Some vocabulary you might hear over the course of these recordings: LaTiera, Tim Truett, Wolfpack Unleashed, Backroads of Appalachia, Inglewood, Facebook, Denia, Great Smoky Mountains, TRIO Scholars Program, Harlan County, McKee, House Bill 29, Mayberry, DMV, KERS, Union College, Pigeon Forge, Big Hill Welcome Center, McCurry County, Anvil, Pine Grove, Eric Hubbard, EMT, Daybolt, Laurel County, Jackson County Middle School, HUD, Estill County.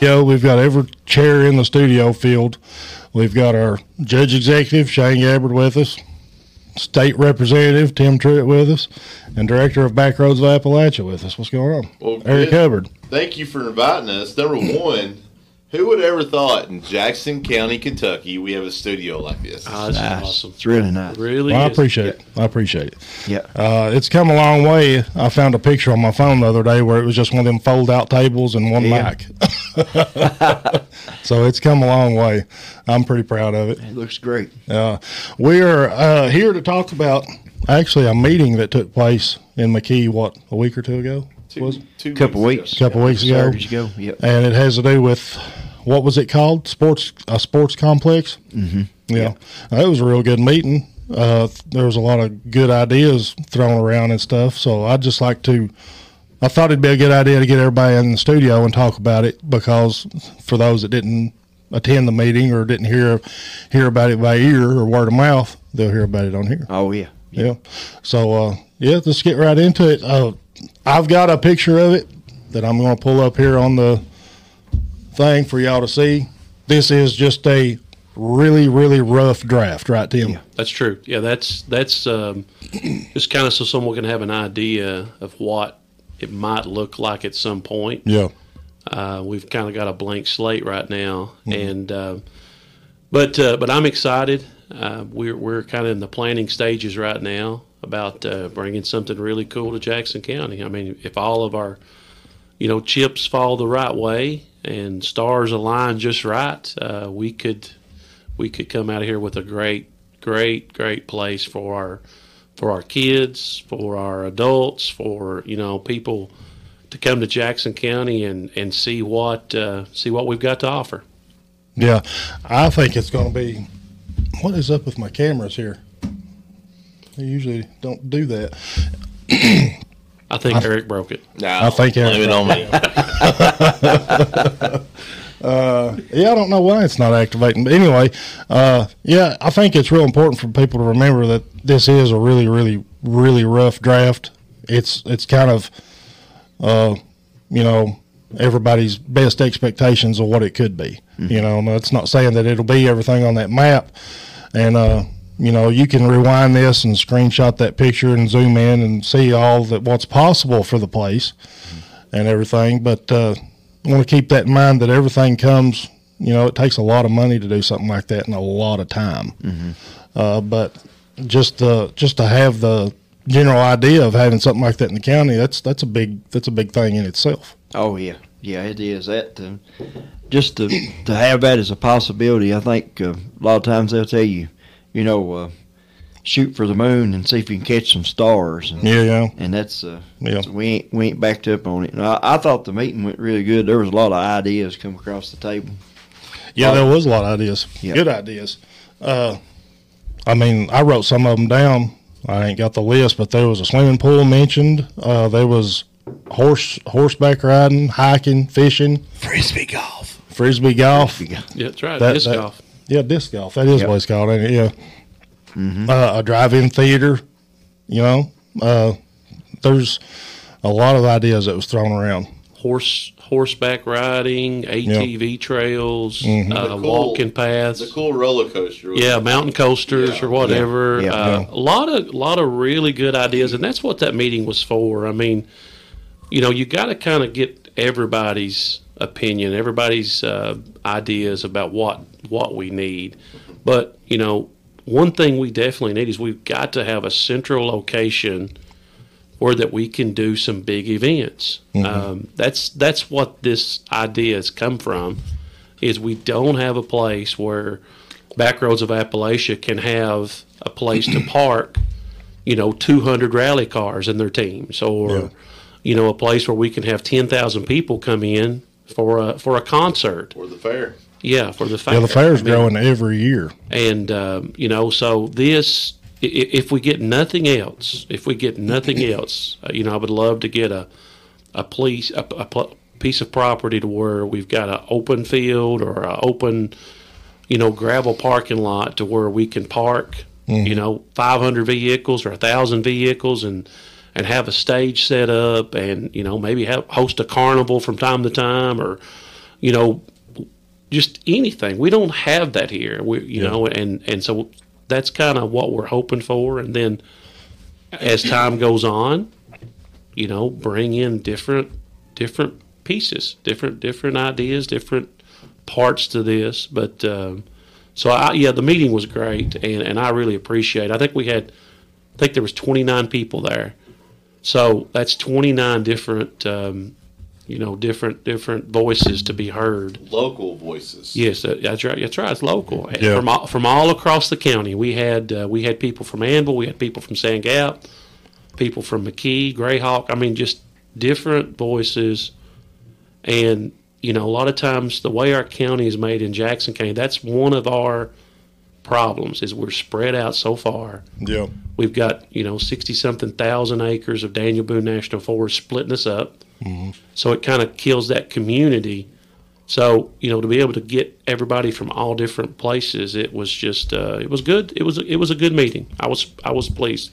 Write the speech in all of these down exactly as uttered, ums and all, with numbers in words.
studio. We've got every chair in the studio filled. We've got our judge executive, Shane Gabbard, with us, state representative, Tim Truett, with us, and director of Backroads of Appalachia with us. What's going on? Well, Eric Hubbard. Thank you for inviting us. Number one, who would ever thought in Jackson County, Kentucky, we have a studio like this? Oh, that's nice. Awesome. It's really nice. It really well, is. I appreciate yeah. it. I appreciate it. Yeah. Uh, it's come a long way. I found a picture on my phone the other day where it was just one of them fold-out tables and one yeah. mic. So it's come a long way. I'm pretty proud of it. It looks great. Uh, we are uh, here to talk about, actually, a meeting that took place in McKee, what, a week or two ago? Two, was two couple weeks, weeks couple yeah, weeks ago, ago. Yep. And it has to do with, what was it called? Sports, a sports complex. Mm-hmm. Yeah, yep. It was a real good meeting. Uh, there was a lot of good ideas thrown around and stuff. So I just like to. I thought it'd be a good idea to get everybody in the studio and talk about it, because for those that didn't attend the meeting or didn't hear hear about it by ear or word of mouth, they'll hear about it on here. Oh yeah, yeah. yeah. So uh, yeah, let's get right into it. Uh, I've got a picture of it that I'm going to pull up here on the thing for y'all to see. This is just a really, really rough draft, right, Tim? Yeah, that's true. Yeah, that's that's um, just kind of so someone can have an idea of what it might look like at some point. Yeah. Uh, we've kind of got a blank slate right now. Mm-hmm. and uh, but uh, but I'm excited. Uh, we're we're kind of in the planning stages right now about uh, bringing something really cool to Jackson County. I mean, if all of our, you know, chips fall the right way and stars align just right, uh, we could we could come out of here with a great, great, great place for our for our kids, for our adults, for, you know, people to come to Jackson County and, and see what uh, see what we've got to offer. Yeah, I think it's going to be. What is up with my cameras here? They usually don't do that. I think I th- Eric broke it. No, I think Eric broke it. uh, yeah, I don't know why it's not activating. But anyway, uh, yeah, I think it's real important for people to remember that this is a really, really, really rough draft. It's it's kind of, uh, you know, everybody's best expectations of what it could be. Mm-hmm. You know, it's not saying that it'll be everything on that map. And, uh, you know, you can rewind this and screenshot that picture and zoom in and see all that what's possible for the place and everything. But uh, I want to keep that in mind, that everything comes, you know, it takes a lot of money to do something like that and a lot of time. Mm-hmm. Uh, but just uh, just to have the general idea of having something like that in the county, that's that's a big that's a big thing in itself. Oh yeah, yeah, it is. That uh, just to to have that as a possibility, I think uh, a lot of times they'll tell you, you know, uh, shoot for the moon and see if you can catch some stars. And, yeah, yeah. And that's, uh, yeah. So we ain't, we ain't backed up on it. And I, I thought the meeting went really good. There was a lot of ideas come across the table. Yeah, there was a lot of ideas. Yeah. Good ideas. Uh, I mean, I wrote some of them down. I ain't got the list, but there was a swimming pool mentioned. Uh, there was horse horseback riding, hiking, fishing. Frisbee golf. Frisbee golf. Frisbee golf. Yeah, that's right. That, Disc that, golf. Yeah, disc golf. That is yep. what it's called, ain't it? Yeah. Mm-hmm. Uh, a drive-in theater, you know. Uh, there's a lot of ideas that was thrown around. Horse horseback riding, A T V yep. trails, mm-hmm. uh, cool, walking paths. The cool roller coaster. Yeah, mountain coasters yeah. or whatever. Yeah. Yeah. Uh, yeah. A lot of, lot of really good ideas, and that's what that meeting was for. I mean, you know, you got to kind of get everybody's opinion, everybody's uh, ideas about what what we need. But, you know, one thing we definitely need is we've got to have a central location where that we can do some big events. Mm-hmm. Um, that's that's what this idea has come from, is we don't have a place where Backroads of Appalachia can have a place to park, you know, two hundred rally cars and their teams, or, yeah. you know, a place where we can have ten thousand people come in for a, for a concert. Or the fair. Yeah, for the fair. Yeah, the fair's I mean, growing every year. And, um, you know, so this, if we get nothing else, if we get nothing else, uh, you know, I would love to get a a, police, a, a piece of property to where we've got an open field or an open, you know, gravel parking lot to where we can park, mm-hmm. you know, five hundred vehicles or one thousand vehicles and, and have a stage set up and, you know, maybe have, host a carnival from time to time, or you know, just anything. We don't have that here. We, you yeah. know, and, and so that's kind of what we're hoping for. And then as time goes on, you know, bring in different different pieces, different different ideas, different parts to this. But um, so I, yeah, the meeting was great, and, and I really appreciate it. I think we had, I think there was twenty-nine people there. So that's twenty-nine different, um, you know, different different voices to be heard. Local voices. Yes, that's right. That's right. It's local. Yeah. From all, from all across the county, we had uh, we had people from Anvil, we had people from Sand Gap, people from McKee, Greyhawk. I mean, just different voices. And you know, a lot of times the way our county is made in Jackson County, that's one of our problems, is we're spread out so far. Yeah, we've got, you know, sixty something thousand acres of Daniel Boone National Forest splitting us up. Mm-hmm. So it kind of kills that community. So, you know, to be able to get everybody from all different places, it was just uh, it was good. It was it was a good meeting. I was I was pleased.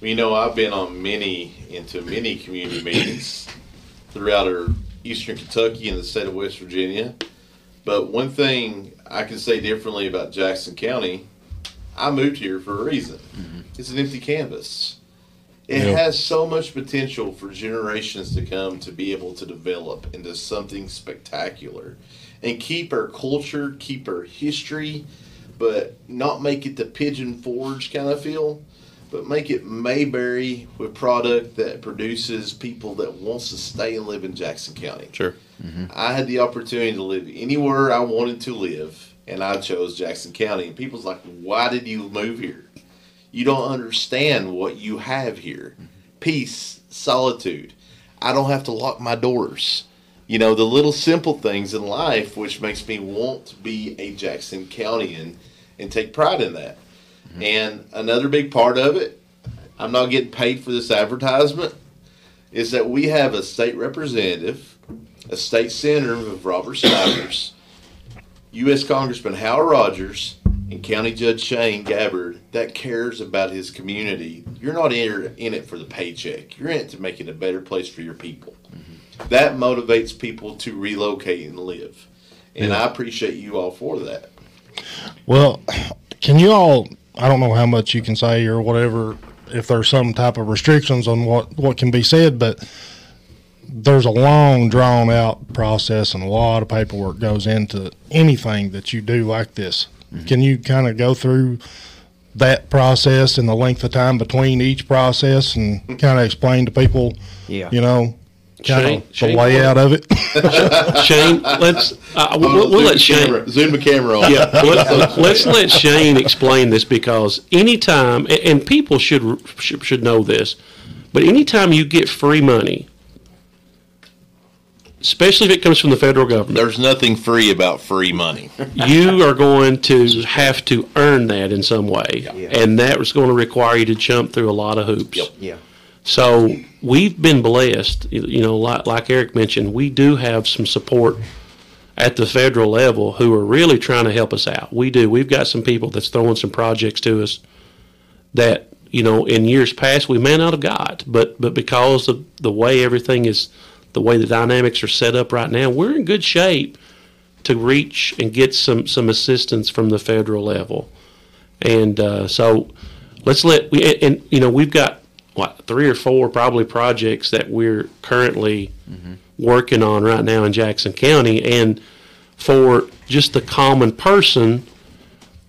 Well, you know, I've been on many into many community meetings throughout our Eastern Kentucky and the state of West Virginia. But one thing I can say differently about Jackson County, I moved here for a reason. Mm-hmm. It's an empty canvas. It yep. has so much potential for generations to come to be able to develop into something spectacular and keep our culture, keep our history, but not make it the Pigeon Forge kind of feel, but make it Mayberry with product that produces people that wants to stay and live in Jackson County. Sure. Mm-hmm. I had the opportunity to live anywhere I wanted to live, and I chose Jackson County. And people's like, why did you move here? You don't understand what you have here. Peace, solitude. I don't have to lock my doors. You know, the little simple things in life, which makes me want to be a Jackson Countyan and take pride in that. Mm-hmm. And another big part of it, I'm not getting paid for this advertisement, is that we have a state representative, a state senator of Robert Stivers, U S Congressman Hal Rogers, and County Judge Shane Gabbard that cares about his community. You're not in, in it for the paycheck. You're in it to make it a better place for your people. Mm-hmm. That motivates people to relocate and live. And yeah. I appreciate you all for that. Well, can you all, I don't know how much you can say or whatever, if there's some type of restrictions on what, what can be said, but there's a long, drawn-out process and a lot of paperwork goes into anything that you do like this. Mm-hmm. Can you kind of go through that process and the length of time between each process and kind of explain to people, yeah. you know, kind Shane, of the Shane layout of it? Shane, let's uh, we'll, we'll, we'll let Shane camera. Zoom the camera on. Yeah, let, let's let Shane explain this, because anytime, and people should should know this, but anytime you get free money, especially if it comes from the federal government. There's nothing free about free money. You are going to have to earn that in some way, yeah. Yeah. and that is going to require you to jump through a lot of hoops. Yep. Yeah. So we've been blessed, you know, like, like Eric mentioned, we do have some support at the federal level who are really trying to help us out. We do. We've got some people that's throwing some projects to us that, you know, in years past we may not have got, but, but because of the way everything is – the way the dynamics are set up right now, we're in good shape to reach and get some, some assistance from the federal level. And uh, so let's let, we, and, and you know, we've got what, three or four probably projects that we're currently mm-hmm. working on right now in Jackson County. And for just the common person,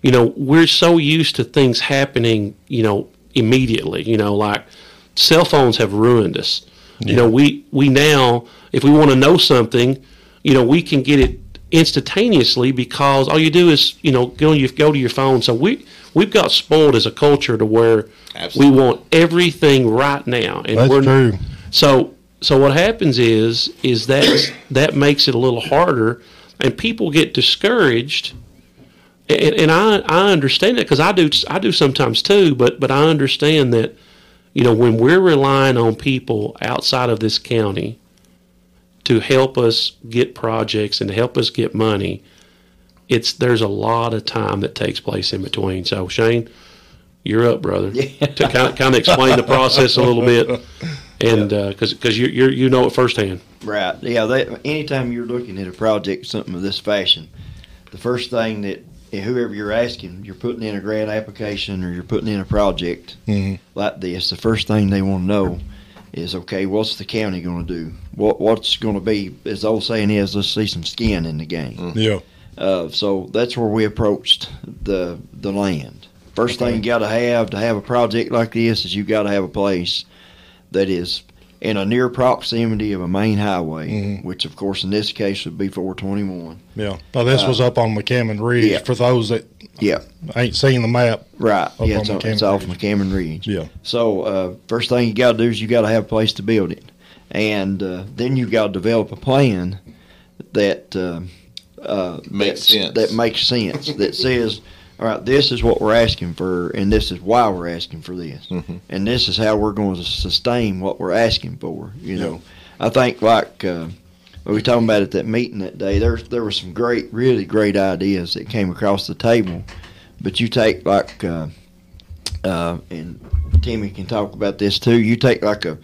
you know, we're so used to things happening, you know, immediately, you know, like cell phones have ruined us. You yeah. know, we, we now, if we want to know something, you know, we can get it instantaneously because all you do is, you know, go, you go to your phone. So we, we've got spoiled as a culture to where Absolutely. we want everything right now. And That's we're, true. So, so what happens is, is that that makes it a little harder, and people get discouraged. And, and I, I understand it, because I do, I do sometimes too, but, but I understand that. You know, when we're relying on people outside of this county to help us get projects and to help us get money, it's there's a lot of time that takes place in between. So, Shane, you're up, brother, yeah. to kind of, kind of explain the process a little bit. and because yep. uh, because you you you know it firsthand. Right. Yeah. That, anytime you're looking at a project, something of this fashion, the first thing that whoever you're asking, you're putting in a grant application or you're putting in a project mm-hmm. like this, the first thing they want to know is, okay, what's the county going to do? What what's going to be? As the old saying is, let's see some skin in the game. Mm-hmm. Yeah. Uh, so that's where we approached the the land. First okay. thing you got to have to have a project like this is you got to have a place that is in a near proximity of a main highway, mm-hmm. which of course in this case would be four twenty-one. Yeah. Now this uh, was up on McCammon Ridge yeah. for those that yeah ain't seen the map. Right. Yeah, it's, on, it's off McCammon Ridge. Yeah. So uh, first thing you got to do is you got to have a place to build it, and uh, then you got to develop a plan that. Uh, Uh, makes sense. That makes sense. That says, all right, this is what we're asking for, and this is why we're asking for this, mm-hmm. and this is how we're going to sustain what we're asking for. You yeah. know, I think like uh, we were talking about at that meeting that day. There, there were some great, really great ideas that came across the table. But you take like, uh, uh, and Timmy can talk about this too. You take like a.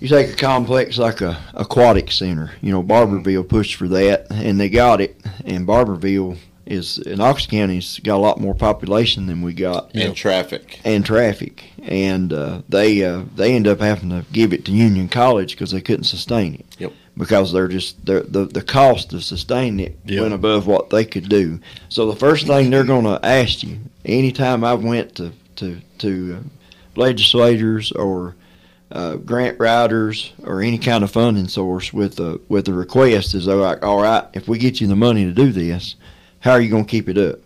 You take a complex like a aquatic center. You know, Barbourville pushed for that, and they got it. And Barbourville is in Ox County's got a lot more population than we got. And you know, traffic. And traffic. And uh, they uh, they end up having to give it to Union College because they couldn't sustain it. Yep. Because they're just they're, the the cost of sustaining it yep. went above what they could do. So the first thing they're going to ask you, anytime I went to to to uh, legislators or Uh, grant writers or any kind of funding source with a with a request is they're like, all right, if we get you the money to do this, how are you going to keep it up?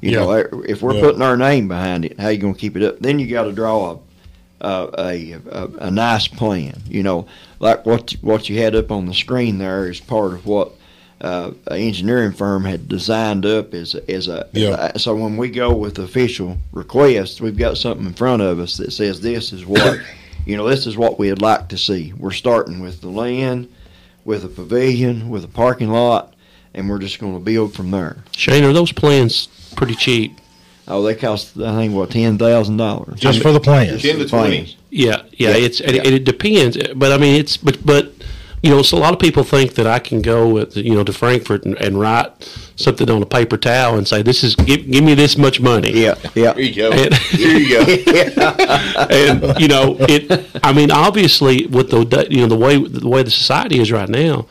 You yeah. know, if we're yeah. putting our name behind it, how are you going to keep it up? Then you got to draw a, uh, a, a a nice plan. You know, like what what you had up on the screen there is part of what uh, an engineering firm had designed up as a, as a, yeah. as a so when we go with official requests, we've got something in front of us that says this is what. You know, this is what we'd like to see. We're starting with the land, with a pavilion, with a parking lot, and we're just going to build from there. Shane, are those plans pretty cheap? Oh, they cost, I think, what, ten thousand dollars? Just for the plans. ten to twenty. Yeah, yeah, yeah. It's, yeah. It, it depends. But, I mean, it's, but, but you know, so a lot of people think that I can go, with, you know, to Frankfurt and, and write something on a paper towel and say, this is, give, give me this much money. Yeah, yeah. Here you go. And, here you go. Yeah. And, you know, it, I mean, obviously, with the, you know, the way, the way the society is right now,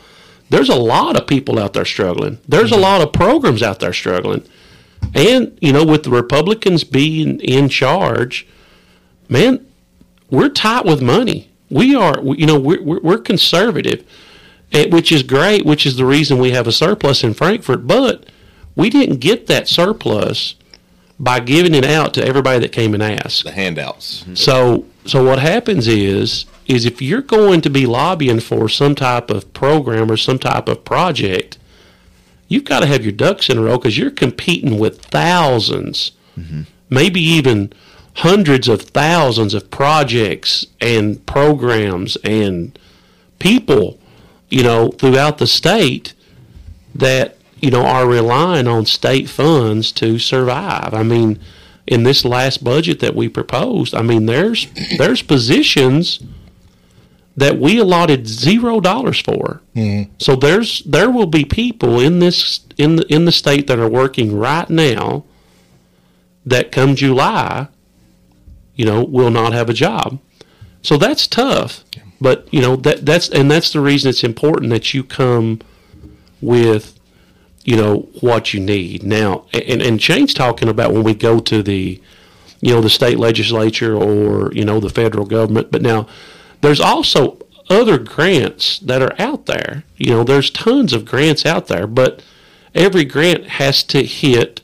there's a lot of people out there struggling. There's mm-hmm. a lot of programs out there struggling. And, you know, with the Republicans being in charge, man, we're tight with money. We are, you know, we're, we're conservative, which is great, which is the reason we have a surplus in Frankfurt. But we didn't get that surplus by giving it out to everybody that came and asked. The handouts. Mm-hmm. So so what happens is, is if you're going to be lobbying for some type of program or some type of project, you've got to have your ducks in a row because you're competing with thousands, mm-hmm. maybe even hundreds of thousands of projects and programs and people, you know, throughout the state that, you know, are relying on state funds to survive. I mean, in this last budget that we proposed, I mean, there's there's positions that we allotted zero dollars for. Mm-hmm. So there's there will be people in this in the, in the state that are working right now that come July, you know, will not have a job. So that's tough. But, you know, that that's and that's the reason it's important that you come with, you know, what you need. Now, and, and Shane's talking about when we go to the, you know, the state legislature or, you know, the federal government. But now there's also other grants that are out there. You know, there's tons of grants out there, but every grant has to hit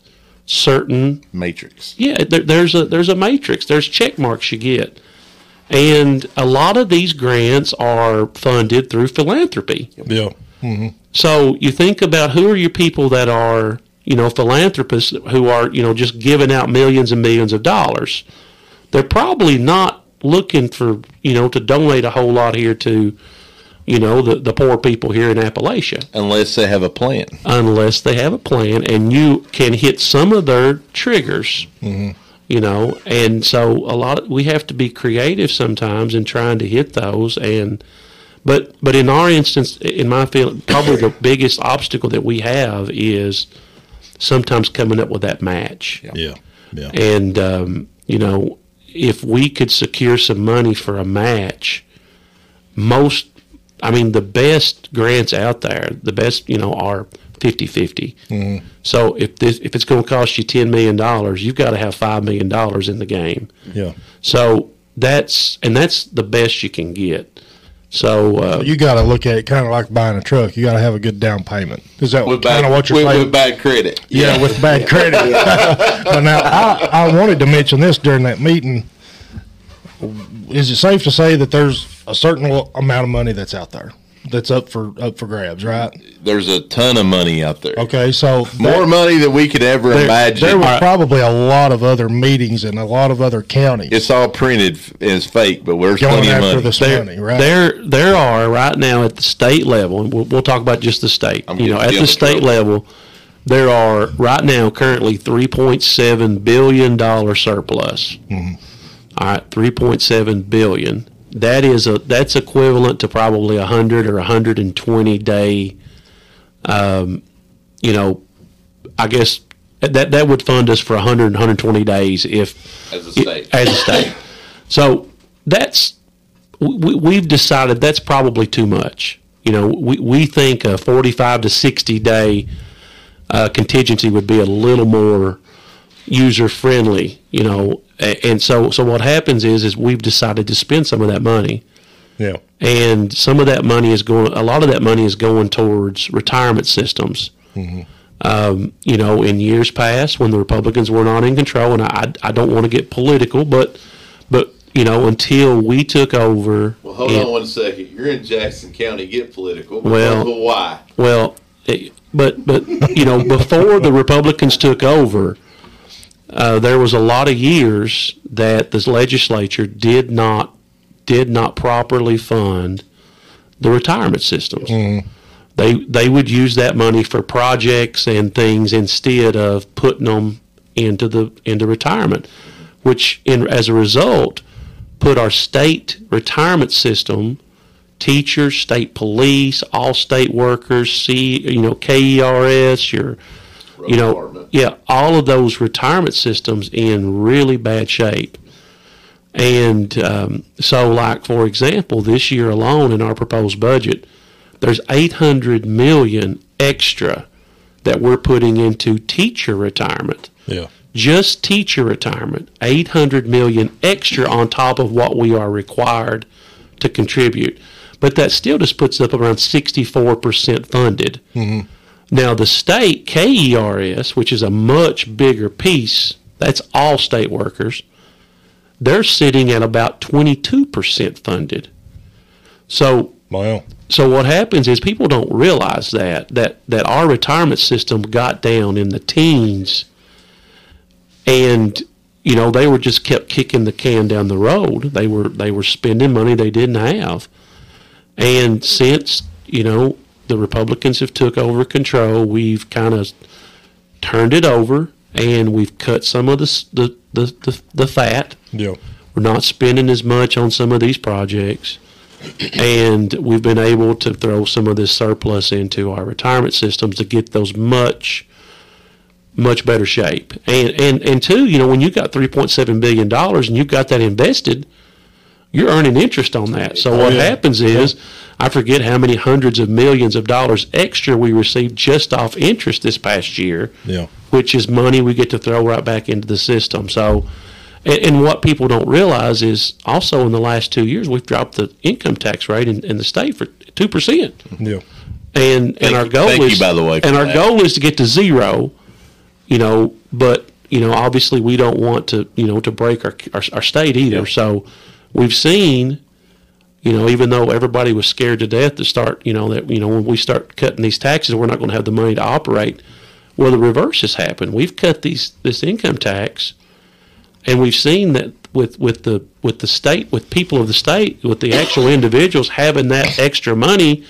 certain matrix. Yeah, there, there's a there's a matrix. There's check marks you get, and a lot of these grants are funded through philanthropy. Yeah. Mm-hmm. So you think about who are your people that are, you know, philanthropists who are, you know, just giving out millions and millions of dollars. They're probably not looking for, you know, to donate a whole lot here to, you know, the, the poor people here in Appalachia. Unless they have a plan. Unless they have a plan, and you can hit some of their triggers. Mm-hmm. you know. And so a lot of, we have to be creative sometimes in trying to hit those. And but but in our instance, in my field, probably the biggest obstacle that we have is sometimes coming up with that match. Yeah, yeah. yeah. And um, you know, if we could secure some money for a match, most, I mean, the best grants out there, the best, you know, are fifty-fifty. Mm-hmm. So if this, if it's going to cost you ten million dollars, you've got to have five million dollars in the game. Yeah. So that's, and that's the best you can get. So uh, you got to look at it kind of like buying a truck. You got to have a good down payment. Is that kind bad, of what you're with, with bad credit? Yeah, yeah. with bad credit. But now I, I wanted to mention this during that meeting. Is it safe to say that there's a certain amount of money that's out there that's up for up for grabs, right? There's a ton of money out there. Okay, so more that, money than we could ever there, imagine. There were probably a lot of other meetings in a lot of other counties. It's all printed as fake, but we're going plenty after of money. This there, money, right? There, there are right now at the state level, and we'll, we'll talk about just the state. I'm you know, at the state trouble. level, there are right now currently three point seven billion dollars surplus. Mm-hmm. All right, three point seven billion dollars. That is a that's equivalent to probably a hundred or a hundred and twenty day, um, you know, I guess that that would fund us for a hundred and hundred twenty days if as a state. It, as a state. So that's we, we've decided that's probably too much. You know, we we think a forty five to sixty day uh, contingency would be a little more user friendly. You know. And so, so what happens is, is we've decided to spend some of that money. Yeah. And some of that money is going, a lot of that money is going towards retirement systems. Mm-hmm. Um, you know, in years past when the Republicans were not in control, and I, I don't want to get political, but, but you know, until we took over. Well, hold and, on one second. You're in Jackson County. Get political. Well, well why? Well, it, but, but, you know, before the Republicans took over, Uh, there was a lot of years that this legislature did not did not properly fund the retirement systems. Mm. They they would use that money for projects and things instead of putting them into the into retirement, which in, as a result put our state retirement system, teachers, state police, all state workers, see you know K E R S, your you know, yeah, all of those retirement systems in really bad shape. And um, so, like, for example, this year alone in our proposed budget, there's eight hundred million dollars extra that we're putting into teacher retirement. Yeah. Just teacher retirement, eight hundred million dollars extra on top of what we are required to contribute. But that still just puts up around sixty-four percent funded. Mm-hmm. Now, the state K E R S, which is a much bigger piece, that's all state workers, they're sitting at about twenty-two percent funded. So, wow. so what happens is people don't realize that, that, that our retirement system got down in the teens, and you know they were just kept kicking the can down the road. They were they were spending money they didn't have. And since, you know, the Republicans have took over control, we've kind of turned it over, and we've cut some of the the, the, the, the fat. Yeah. We're not spending as much on some of these projects, and we've been able to throw some of this surplus into our retirement systems to get those much, much better shape. And, and, and two, you know, when you've got three point seven billion dollars and you've got that invested, you're earning interest on that. So what oh, yeah. happens is, yeah. I forget how many hundreds of millions of dollars extra we received just off interest this past year, yeah. which is money we get to throw right back into the system. So, and, and what people don't realize is also in the last two years, we've dropped the income tax rate in, in the state for two percent. Yeah. And, thank and our goal you, is, you, by the way, and our that. goal is to get to zero, you know, but, you know, obviously we don't want to, you know, to break our, our, our state either. Yeah. So, we've seen, you know, even though everybody was scared to death to start, you know, that, you know, when we start cutting these taxes, we're not going to have the money to operate. Well, the reverse has happened. We've cut these this income tax, and we've seen that with, with the with the state, with people of the state, with the actual individuals having that extra money,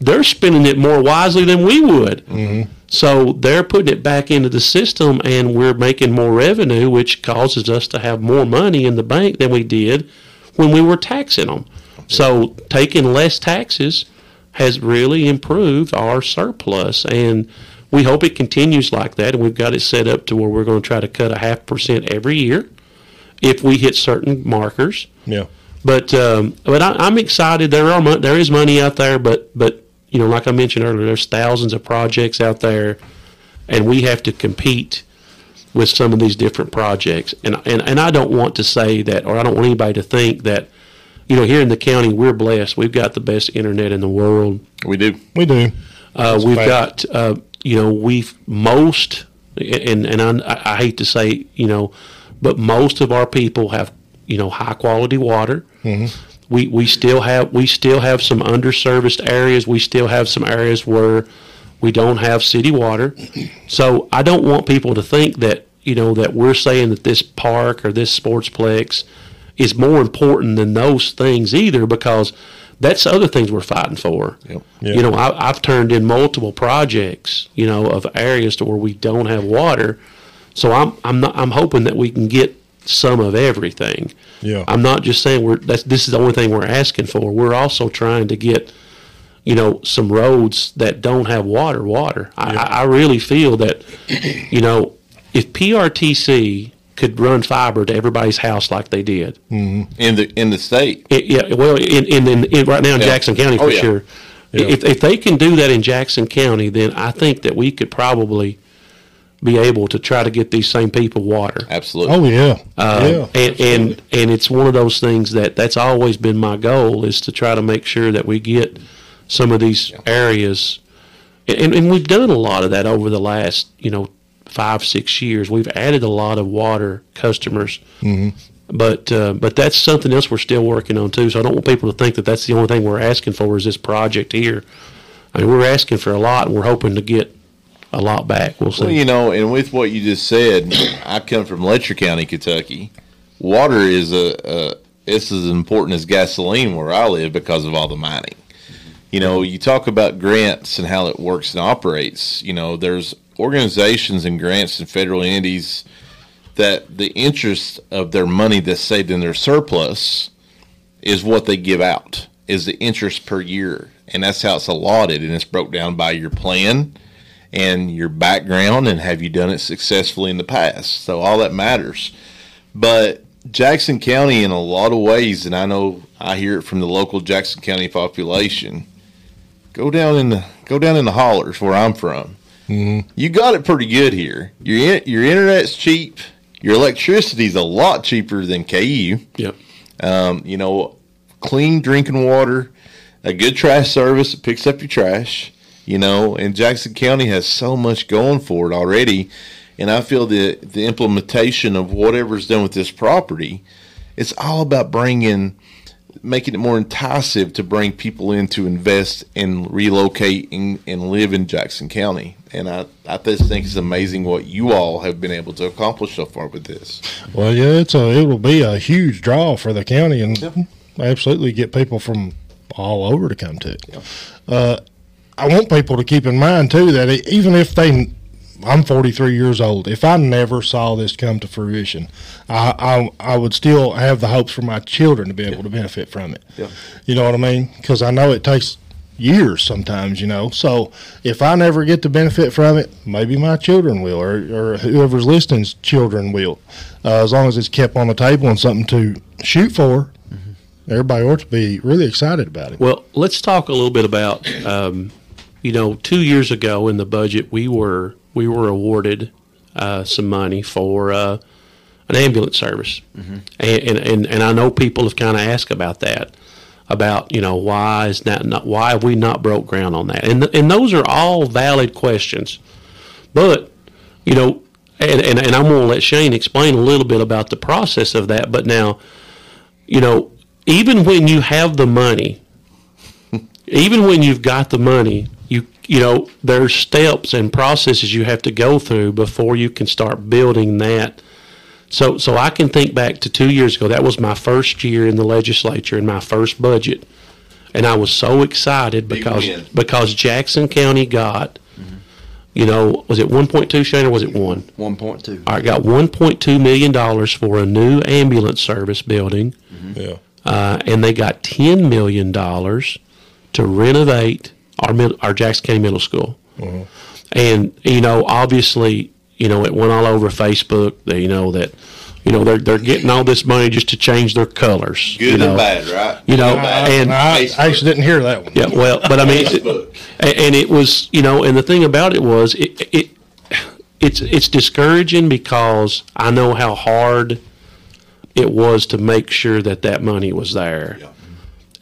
they're spending it more wisely than we would. Mm-hmm. So they're putting it back into the system, and we're making more revenue, which causes us to have more money in the bank than we did when we were taxing them. So taking less taxes has really improved our surplus, and we hope it continues like that. And we've got it set up to where we're going to try to cut a half percent every year if we hit certain markers. Yeah. But um, but I, I'm excited. There are there is money out there, but but you know, like I mentioned earlier, there's thousands of projects out there, and we have to compete with some of these different projects. And and and I don't want to say that, or I don't want anybody to think that. You know, here in the county, we're blessed. We've got the best internet in the world. We do. We do. Uh, we've fact. got, uh, you know, we've most, and and I, I hate to say, you know, but most of our people have, you know, high quality water. Mm-hmm. We we still have we still have some underserviced areas. We still have some areas where we don't have city water. So I don't want people to think that, you know, that we're saying that this park or this sportsplex is more important than those things either, because that's other things we're fighting for. Yep. Yep. You know, I, I've turned in multiple projects, you know, of areas to where we don't have water. So I'm I'm not, I'm hoping that we can get some of everything. Yeah. I'm not just saying we're that's, this is the only thing we're asking for. We're also trying to get, you know, some roads that don't have water. Water. I, yep. I, I really feel that, you know, if P R T C could run fiber to everybody's house like they did mm-hmm. in the in the state. It, yeah, well, in in, in, in right now in yeah. Jackson County for oh, yeah. sure. Yeah. If if they can do that in Jackson County, then I think that we could probably be able to try to get these same people water. Absolutely. Oh yeah. Uh, yeah. And, and and it's one of those things that that's always been my goal, is to try to make sure that we get some of these yeah. areas, and and we've done a lot of that over the last you know. five, six years. We've added a lot of water customers, mm-hmm. but uh, but that's something else we're still working on too. So I don't want people to think that that's the only thing we're asking for is this project here. I mean, we're asking for a lot, and we're hoping to get a lot back. We'll see. Well, you know, and with what you just said, I come from Letcher County, Kentucky. Water is a, a it's as important as gasoline where I live because of all the mining. You know, you talk about grants and how it works and operates. You know, there's organizations and grants and federal entities that the interest of their money that's saved in their surplus is what they give out, is the interest per year. And that's how it's allotted, and it's broke down by your plan and your background and have you done it successfully in the past. So all that matters. But Jackson County, in a lot of ways, and I know I hear it from the local Jackson County population, go down in the, go down in the hollers where I'm from. Mm-hmm. You got it pretty good here. Your your internet's cheap. Your electricity's a lot cheaper than K U. Yep. Um, you know, clean drinking water, a good trash service that picks up your trash. You know, and Jackson County has so much going for it already. And I feel the the implementation of whatever's done with this property, it's all about bringing, making it more enticing to bring people in to invest and relocate and, and live in Jackson County. And I, I just think it's amazing what you all have been able to accomplish so far with this. Well, yeah, it's a, it will be a huge draw for the county, and yeah. absolutely get people from all over to come to it. Yeah. Uh, I want people to keep in mind, too, that even if they – I'm forty-three years old. If I never saw this come to fruition, I, I, I would still have the hopes for my children to be able yeah. to benefit from it. Yeah. You know what I mean? Because I know it takes – years sometimes, you know. So if I never get to benefit from it, maybe my children will, or, or whoever's listening's children will, uh, as long as it's kept on the table and something to shoot for. Mm-hmm. Everybody ought to be really excited about it. Well, let's talk a little bit about um you know, two years ago in the budget we were we were awarded uh some money for uh an ambulance service. Mm-hmm. and, and and and I know people have kind of asked about that, about, you know, why is that not, why have we not broke ground on that? And th- and those are all valid questions. But, you know, and, and, and I'm going to let Shane explain a little bit about the process of that. But now, you know, even when you have the money, even when you've got the money, you you know, there's steps and processes you have to go through before you can start building that. So so I can think back to two years ago. That was my first year in the legislature and my first budget. and I was so excited because because Jackson County got, mm-hmm. you know, was it one point two, Shane, or was it one? one point two. I got one point two million dollars for a new ambulance service building. Mm-hmm. Yeah. Uh, and they got ten million dollars to renovate our mid- our Jackson County Middle School. Mm-hmm. And, you know, obviously, you know, it went all over Facebook, they, you know, that, you know, they're they're getting all this money just to change their colors. Good you know? and bad, right? You know, I, and I, I actually didn't hear that one. Yeah, well, but I mean, it, and it was, you know, and the thing about it was, it, it it's it's discouraging because I know how hard it was to make sure that that money was there, yeah.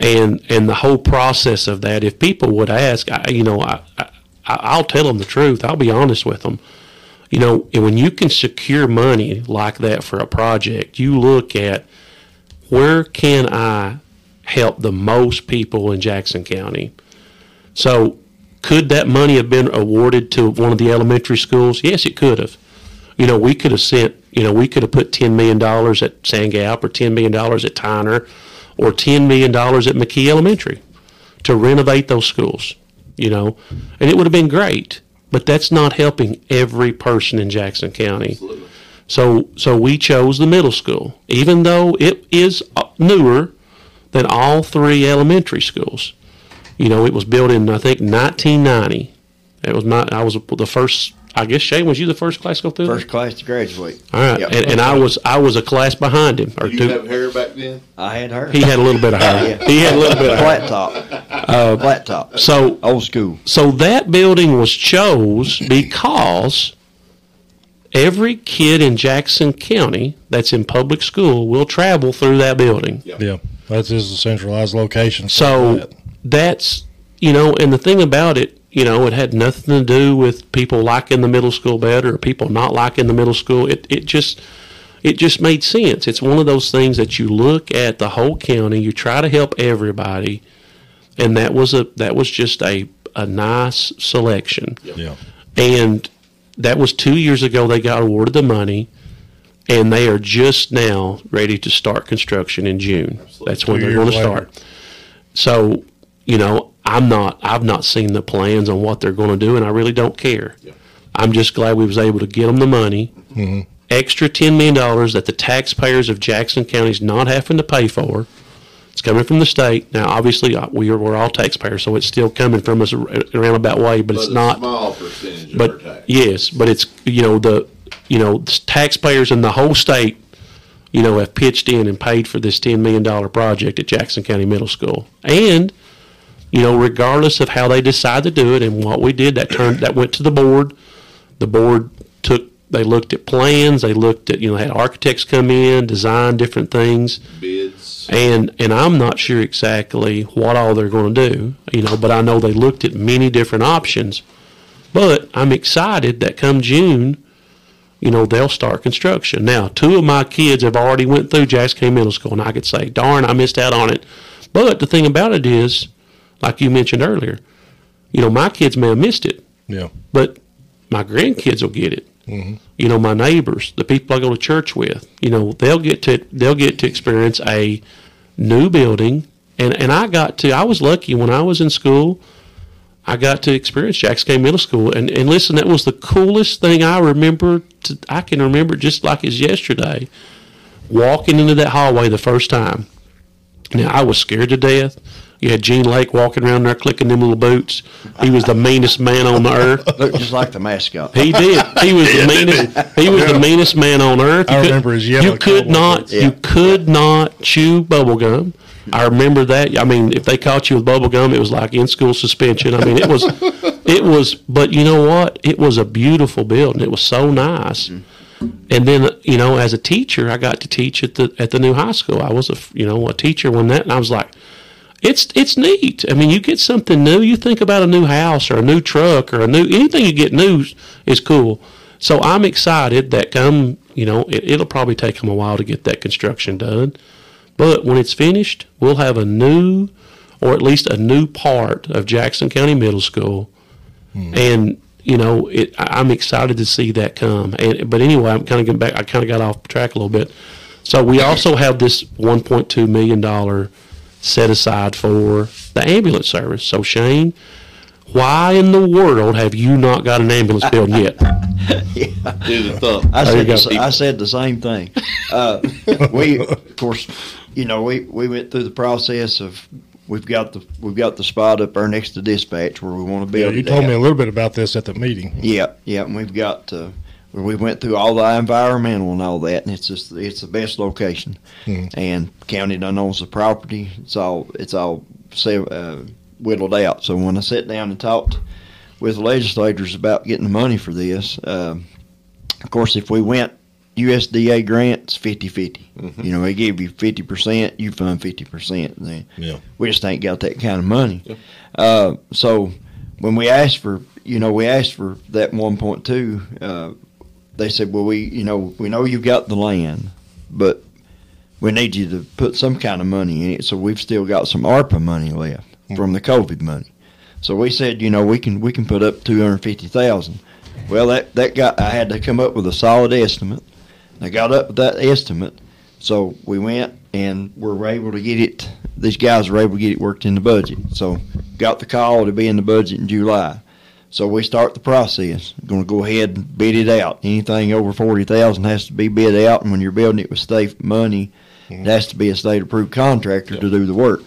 and and the whole process of that. If people would ask, I, you know, I, I I'll tell them the truth. I'll be honest with them. You know, when you can secure money like that for a project, you look at where can I help the most people in Jackson County? So could that money have been awarded to one of the elementary schools? Yes, it could have. You know, we could have sent, you know, we could have put ten million dollars at Sand Gap or ten million dollars at Tyner or ten million dollars at McKee Elementary to renovate those schools, you know, and it would have been great. But that's not helping every person in Jackson County. Absolutely. So so we chose the middle school, even though it is newer than all three elementary schools. You know, it was built in, I think, nineteen ninety. It was my, I was the first, I guess, Shane, was you the first class to go through? First class to graduate. All right. Yep. And, and I was I was a class behind him. Or you two. Have hair back then? I had hair. He had a little bit of hair. Yeah. He had a little bit of hair. Flat top. Uh, Flat top. So old school. So that building was chose because every kid in Jackson County that's in public school will travel through that building. Yep. Yeah. That is a centralized location. So that. that's, you know, and the thing about it, you know, it had nothing to do with people liking the middle school better or people not liking the middle school. It it just it just made sense. It's one of those things that you look at the whole county, you try to help everybody, and that was a that was just a, a nice selection. Yeah. And that was two years ago they got awarded the money, and they are just now ready to start construction in June. Absolutely. That's when two they're going to start. So, you know, I'm not, I've not seen the plans on what they're going to do, and I really don't care. Yeah. I'm just glad we was able to get them the money, mm-hmm. extra ten million dollars that the taxpayers of Jackson County is not having to pay for. It's coming from the state. Now, obviously, we are, we're all taxpayers, so it's still coming from us in a roundabout way, but, but it's not. Small percentage but, of our tax. Yes, but it's, you know, the, you know, the taxpayers in the whole state, you know, have pitched in and paid for this ten million dollars project at Jackson County Middle School. And, you know, regardless of how they decide to do it and what we did, that turned that went to the board. The board took, they looked at plans, they looked at, you know, had architects come in, design different things. Bids. And and I'm not sure exactly what all they're going to do, you know, but I know they looked at many different options. But I'm excited that come June, you know, they'll start construction. Now, two of my kids have already went through Jackson County Middle School, and I could say, darn, I missed out on it. But the thing about it is, like you mentioned earlier, you know, my kids may have missed it, yeah, but my grandkids will get it. Mm-hmm. You know, my neighbors, the people I go to church with, you know, they'll get to they'll get to experience a new building. And and I got to, I was lucky when I was in school, I got to experience Jackson County Middle School. And, and listen, that was the coolest thing I remember. To, I can remember just like it's yesterday, walking into that hallway the first time. Now, I was scared to death. You had Gene Lake walking around there clicking them little boots. He was the meanest man on the earth. Looked just like the mascot. He did. He was the meanest. He was the meanest man on earth. You I could, remember his yellow. You could not. Yeah. You could not chew bubble gum. I remember that. I mean, if they caught you with bubble gum, it was like in school suspension. I mean, it was, it was. But you know what? It was a beautiful building. It was so nice. Mm-hmm. And then, you know, as a teacher, I got to teach at the at the new high school. I was a you know a teacher when that, and I was like. It's it's neat. I mean, you get something new. You think about a new house or a new truck or a new anything you get new is cool. So I'm excited that come, you know, it, it'll probably take them a while to get that construction done. But when it's finished, we'll have a new or at least a new part of Jackson County Middle School. Hmm. And, you know, it, I'm excited to see that come. And But anyway, I'm kind of getting back. I kind of got off track a little bit. So we also have this one point two million dollars set aside for the ambulance service. So, Shane, why in the world have you not got an ambulance built yet? Yeah. Do the thumb. I, said the, I said the same thing. Uh, we, of course, you know, we, we went through the process of we've got the we've got the spot up there next to dispatch where we want to build. Yeah, you told me a little bit about this at the meeting. Yeah, yeah, and we've got uh, we went through all the environmental and all that, and it's just it's the best location. Hmm. And county done owns the property. It's all it's all uh, whittled out. So when I sat down and talked with the legislators about getting the money for this, uh, of course, if we went U S D A grants, fifty-fifty. Mm-hmm. You know, they give you fifty percent, you fund fifty percent. And then yeah. We just ain't got that kind of money. Yeah. Uh, so when we asked for, you know, we asked for that one point two, uh, they said, well, we, you know, we know you've got the land, but we need you to put some kind of money in it. So we've still got some ARPA money left mm-hmm. from the COVID money. So we said, you know, we can we can put up two hundred fifty thousand dollars. Well, that, that got, I had to come up with a solid estimate. I got up with that estimate, so we went and we were able to get it. These guys were able to get it worked in the budget. So got the call to be in the budget in July. So we start the process. Going to go ahead and bid it out. Anything over forty thousand has to be bid out, and when you're building it with state money, mm-hmm. it has to be a state-approved contractor yeah. to do the work.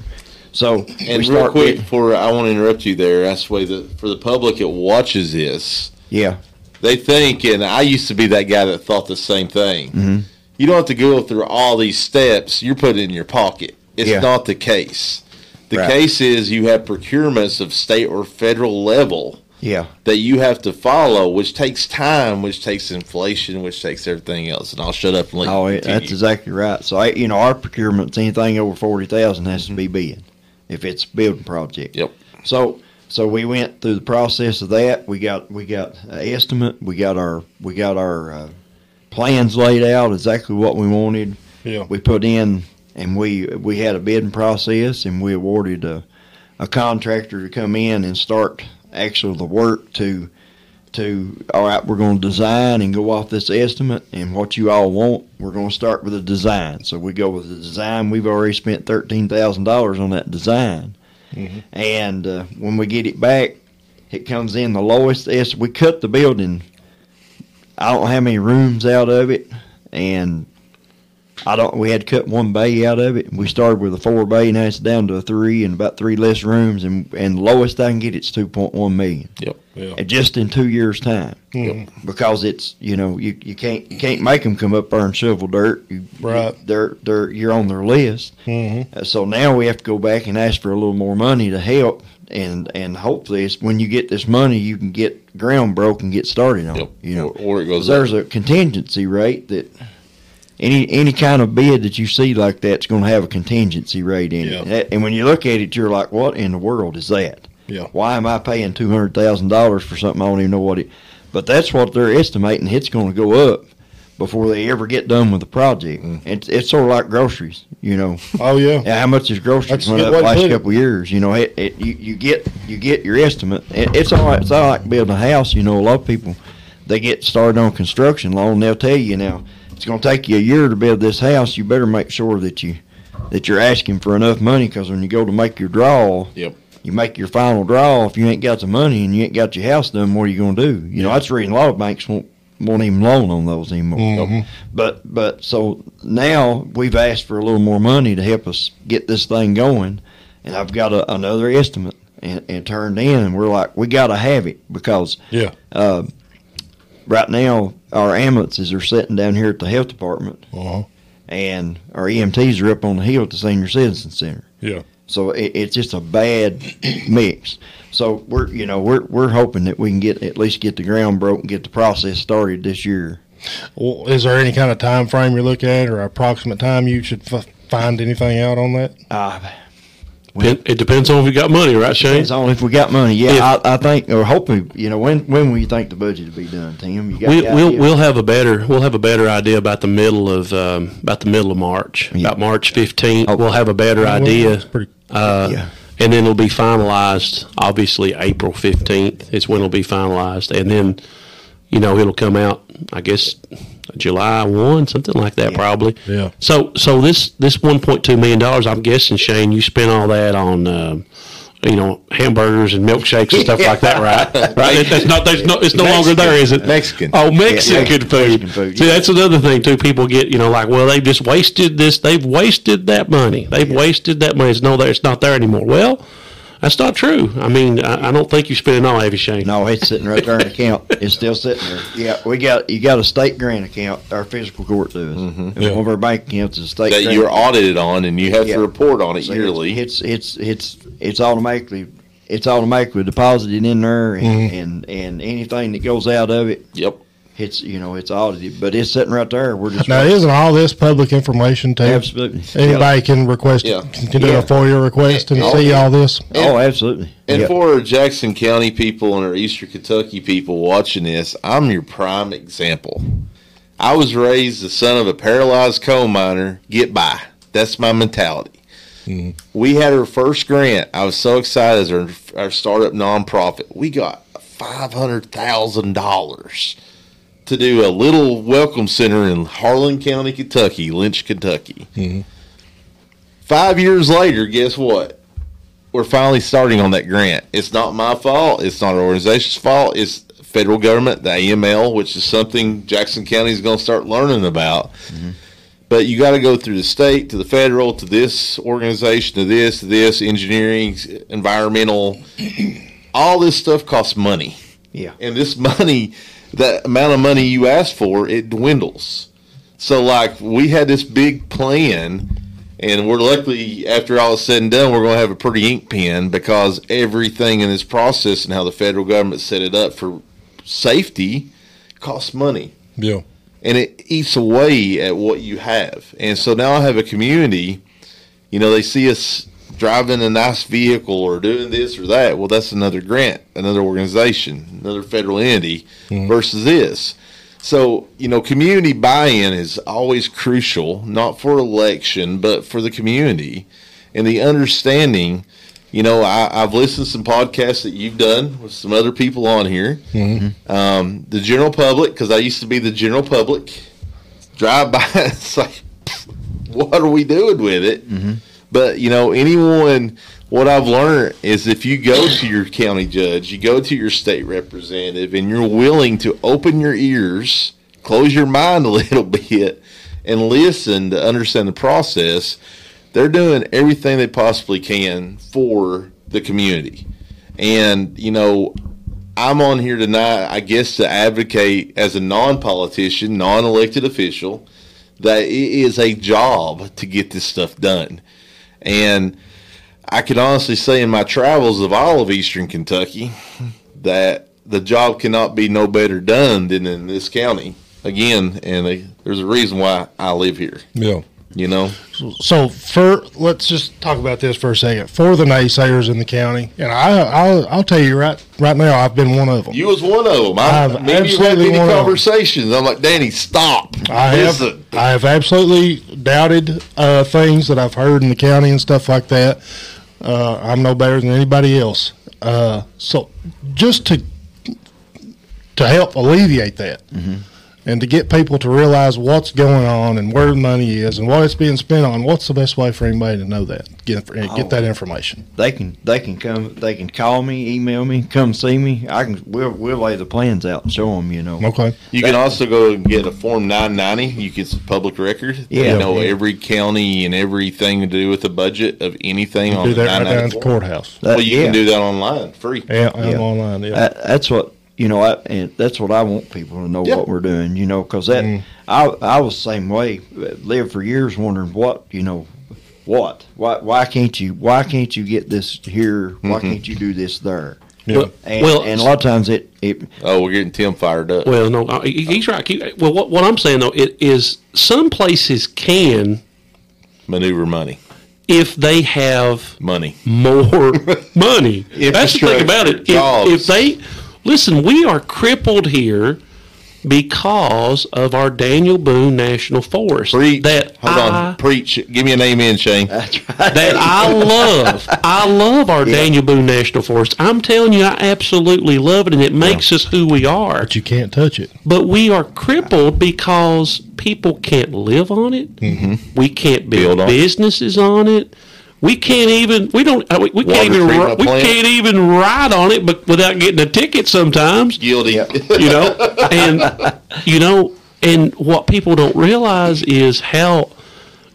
So and real quick, with, before I want to interrupt you there, that's the way that for the public that watches this. Yeah. They think, and I used to be that guy that thought the same thing. Mm-hmm. You don't have to go through all these steps. You're putting it in your pocket. It's yeah. not the case. The right. case is you have procurements of state or federal level yeah. that you have to follow, which takes time, which takes inflation, which takes everything else. And I'll shut up and let oh, you continue. Oh, that's exactly right. So, I, you know, our procurements, anything over forty thousand dollars has mm-hmm. to be bid if it's a building project. Yep. So... So we went through the process of that. We got we got an estimate. We got our we got our uh, plans laid out exactly what we wanted. Yeah. We put in and we we had a bidding process and we awarded a, a contractor to come in and start actually the work to to all right. We're going to design and go off this estimate and what you all want. We're going to start with a design. So we go with the design. We've already spent thirteen thousand dollars on that design. Mm-hmm. And uh, when we get it back, it comes in the lowest. Est- we cut the building. I don't have any rooms out of it, and I don't. We had to cut one bay out of it. We started with a four bay, now it's down to a three, and about three less rooms. And and the lowest I can get it's two point one million. Yep. Yeah. And just in two years' time. Mm-hmm. Because it's you know you, you can't you can't make them come up there and shovel dirt. You, right. They're they're you're on their list. Mm-hmm. Uh, so now we have to go back and ask for a little more money to help, and and hopefully it's when you get this money you can get ground broke and get started on. Yep. You know, or, or it goes. There's a contingency rate that. Any any kind of bid that you see like that's going to have a contingency rate in yeah. it. And when you look at it, you're like, what in the world is that? Yeah. Why am I paying two hundred thousand dollars for something I don't even know what it But that's what they're estimating. It's going to go up before they ever get done with the project. Mm. It's, it's sort of like groceries, you know. Oh, yeah. How much is groceries went up the last couple of years? You know, it, it, you, you get you get your estimate. It, it's, all right. It's all like building a house. You know, a lot of people, they get started on construction loan, and they'll tell you now, it's going to take you a year to build this house. You better make sure that you that you're asking for enough money, because when you go to make your draw, yep. you make your final draw. If you ain't got the money and you ain't got your house done, what are you going to do? You yep. know, that's the reason a lot of banks won't won't even loan on those anymore. Mm-hmm. So, but but so now we've asked for a little more money to help us get this thing going, and I've got a, another estimate and, and turned in, and we're like, we got to have it because yeah. Uh, right now, our ambulances are sitting down here at the health department, uh-huh. and our E M Ts are up on the hill at the senior citizen center. Yeah. So it, it's just a bad mix. So we're, you know, we're we're hoping that we can get at least get the ground broke and get the process started this year. Well, is there any kind of time frame you're looking at, or approximate time you should f- find anything out on that? Uh, It depends on if we got money, right, Shane? It depends on if we got money. Yeah, yeah. I, I think, or hopefully, you know, when when will you think the budget will be done, Tim? You got we, we'll we'll have a better we'll have a better idea about the middle of um, about the middle of March, yeah. about March fifteenth. We'll have a better yeah, idea, well, pretty, uh, yeah. and then it'll be finalized. Obviously, April fifteenth is when it'll be finalized, and then you know it'll come out. I guess July first, something like that, yeah. probably. Yeah. So, so this this one point two million dollars, I'm guessing, Shane, you spent all that on, um, you know, hamburgers and milkshakes and stuff yeah. like that, right? Right. That's not. That's no. It's no Mexican, longer there, is it? Mexican. Oh, Mexican yeah, food. Mexican food. See, yeah. that's another thing too. People get, you know, like, well, they just wasted this. They've wasted that money. They've yeah. wasted that money. It's no, there. It's not there anymore. Well. That's not true. I mean, I, I don't think you spend it all, have you, Shane? No, it's sitting right there in the account. It's still sitting there. Yeah, we got you got a state grant account. Our fiscal court does. Mm-hmm. Yeah. One of our bank accounts is a state that grant you're account. Audited on, and you have yeah. to report on it so yearly. It's it's it's it's automatically it's automatically deposited in there, and, mm-hmm. and, and anything that goes out of it. Yep. It's, you know, it's audited, but it's sitting right there. We're just now. Right. Isn't all this public information too? Absolutely. Anybody yeah. can request, yeah. can do yeah. a FOIA request and, and see all, all this. And, oh, absolutely. And yep. for our Jackson County people and our Eastern Kentucky people watching this, I'm your prime example. I was raised the son of a paralyzed coal miner. Get by. That's my mentality. Mm-hmm. We had our first grant. I was so excited as our, our startup nonprofit. We got five hundred thousand dollars. To do a little welcome center in Harlan County, Kentucky, Lynch, Kentucky. Mm-hmm. Five years later, guess what? We're finally starting on that grant. It's not my fault. It's not our organization's fault. It's federal government, the A M L, which is something Jackson County is going to start learning about. Mm-hmm. But you got to go through the state, to the federal, to this organization, to this, to this, engineering, environmental. All this stuff costs money. Yeah. And this money... that amount of money you ask for, it dwindles. So, like, we had this big plan, and we're luckily, after all is said and done, we're going to have a pretty ink pen because everything in this process and how the federal government set it up for safety costs money. Yeah. And it eats away at what you have. And so now I have a community, you know, they see us driving a nice vehicle or doing this or that. Well, that's another grant, another organization, another federal entity mm-hmm. versus this. So, you know, community buy-in is always crucial, not for election, but for the community and the understanding. You know, I, I've listened to some podcasts that you've done with some other people on here. Mm-hmm. Um, the general public, because I used to be the general public, drive by, it's like, what are we doing with it? Mm-hmm. But, you know, anyone, what I've learned is if you go to your county judge, you go to your state representative, and you're willing to open your ears, close your mind a little bit, and listen to understand the process, they're doing everything they possibly can for the community. And, you know, I'm on here tonight, I guess, to advocate as a non-politician, non-elected official, that it is a job to get this stuff done. And I can honestly say in my travels of all of Eastern Kentucky that the job cannot be no better done than in this county. Again, and a, there's a reason why I live here. Yeah. You know? So for let's just talk about this for a second. For the naysayers in the county, and I, I'll, I'll tell you right right now, I've been one of them. You was one of them. I, I've maybe absolutely you had many conversations. I'm like, Danny, stop. I Listen. have I have absolutely doubted uh, things that I've heard in the county and stuff like that. Uh, I'm no better than anybody else. Uh, so just to to help alleviate that. Mm-hmm. And to get people to realize what's going on and where the money is and what it's being spent on, what's the best way for anybody to know that? Get get oh, that information. They can they can come. They can call me, email me, come see me. I can. We'll we'll lay the plans out and show them. You know. Okay. You that, can also go and get a form nine ninety. You get some public record. Yeah. You know yeah. every county and everything to do with the budget of anything you on do that right down at the courthouse. That, well, you yeah. can do that online, free. Yeah, yeah. online. Yeah. That, that's what. You know, I, and that's what I want people to know yep. what we're doing, you know, because that, mm. I I was the same way, lived for years wondering what, you know, what, why why can't you, why can't you get this here, why mm-hmm. can't you do this there? Yeah. And, well, and a lot of times it, it. Oh, we're getting Tim fired up. Well, no, he's right. Well, what, what I'm saying, though, it is some places can maneuver money. If they have money. More money. That's the thing about it. If, if they... Listen, we are crippled here because of our Daniel Boone National Forest. Preach. That Hold I, on. Preach. Give me an amen, Shane. That's right. That I love. I love our yeah. Daniel Boone National Forest. I'm telling you, I absolutely love it, and it makes yeah. us who we are. But you can't touch it. But we are crippled because people can't live on it. Mm-hmm. We can't build, build on businesses it. on it. We can't even we don't we, we can't even r- we can't even ride on it, but without getting a ticket sometimes. Guilty, you know. And you know, and what people don't realize is how,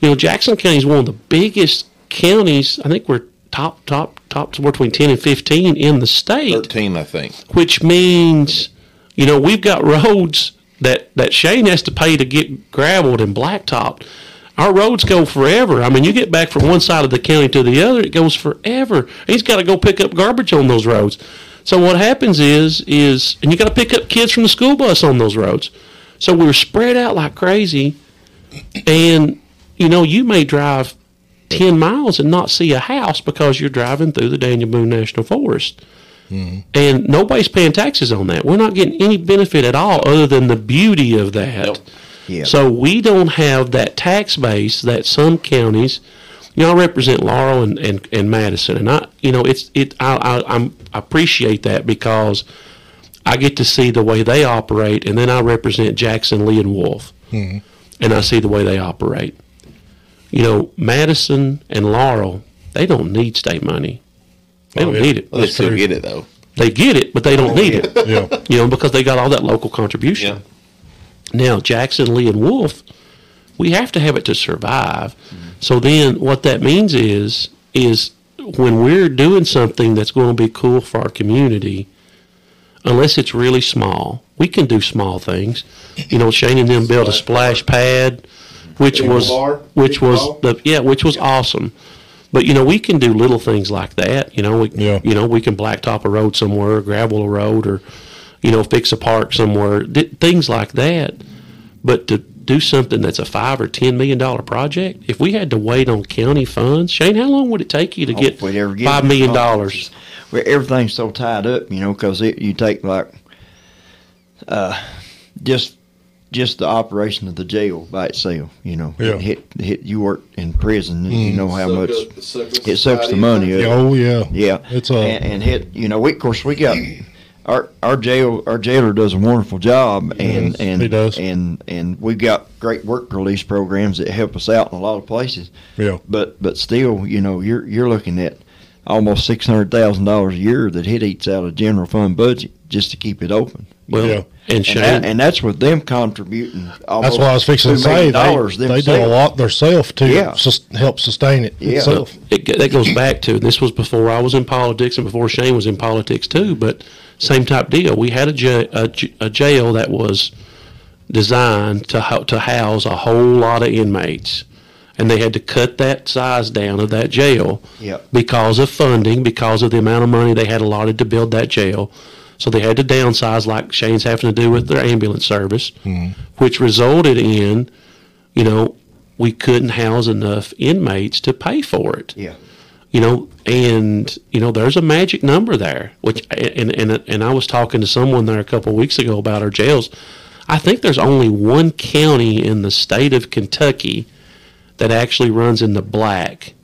you know, Jackson County is one of the biggest counties. I think we're top top top somewhere between ten and fifteen in the state. Thirteen, I think. Which means, you know, we've got roads that that Shane has to pay to get graveled and blacktopped. Our roads go forever. I mean, you get back from one side of the county to the other, it goes forever. He's got to go pick up garbage on those roads. So what happens is, is and you got to pick up kids from the school bus on those roads. So we're spread out like crazy, and, you know, you may drive ten miles and not see a house because you're driving through the Daniel Boone National Forest. Mm-hmm. And nobody's paying taxes on that. We're not getting any benefit at all other than the beauty of that. Nope. Yeah. So we don't have that tax base that some counties. You know, I represent Laurel and, and, and Madison, and I, you know, it's it. I I I'm, I appreciate that because I get to see the way they operate, and then I represent Jackson, Lee, and Wolf, mm-hmm. and I see the way they operate. You know, Madison and Laurel, they don't need state money. They oh, don't yeah. need it. Well, they still true. get it though. They get it, but they don't need it. Yeah. You know, because they got all that local contribution. Yeah. Now, Jackson, Lee, and Wolf, we have to have it to survive. Mm-hmm. So then what that means is, is when we're doing something that's going to be cool for our community, unless it's really small, we can do small things. You know, Shane and them built a splash pad, which was which was the yeah, which was awesome. But, you know, we can do little things like that. You know, we yeah. you know, we can blacktop a road somewhere, or gravel a road, or you know, fix a park somewhere, things like that. But to do something that's a five or ten million dollar project, if we had to wait on county funds, Shane, how long would it take you to get five million dollars? Well, everything's so tied up, you know, because you take like uh, just just the operation of the jail by itself, you know. Yeah. It hit, hit, you work in prison, and mm. you know how Suck much up, suck it sucks the money up. Oh yeah, yeah. It's a and, and hit, you know. We, of course, we got. Our our jail our jailer does a wonderful job, and yes, and, he does. and and we've got great work release programs that help us out in a lot of places. Yeah. But but still, you know, you're you're looking at almost six hundred thousand dollars a year that it eats out of general fund budget just to keep it open. Well, yeah. and Shane, and, that, and that's with them contributing. Almost that's why I was fixing to say they, they do a lot themselves to yeah. sus- help sustain it. Yeah. Itself. So it, that goes back to this was before I was in politics and before Shane was in politics too, but. Same type deal. We had a jail, a, a jail that was designed to ho- to house a whole lot of inmates, and they had to cut that size down of that jail yep. because of funding, because of the amount of money they had allotted to build that jail. So they had to downsize, like Shane's having to do with their ambulance service, mm-hmm. which resulted in, you know, we couldn't house enough inmates to pay for it. Yeah. You know, and, you know, there's a magic number there, which, and, and, and I was talking to someone there a couple of weeks ago about our jails. I think there's only one county in the state of Kentucky that actually runs in the black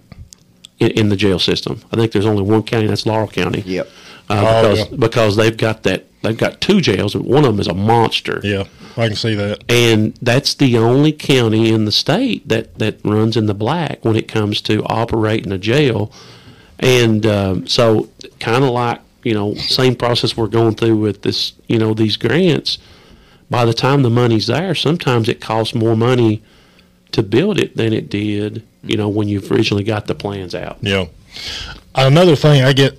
in, in the jail system. I think there's only one county, that's Laurel County. Yep. Uh, because, oh, yeah. because they've got that, they've got two jails, and one of them is a monster. Yeah, I can see that. And that's the only county in the state that, that runs in the black when it comes to operating a jail. And um, so kind of like, you know, same process we're going through with this, you know, these grants. By the time the money's there, sometimes it costs more money to build it than it did, you know, when you've originally got the plans out. Yeah. Another thing I get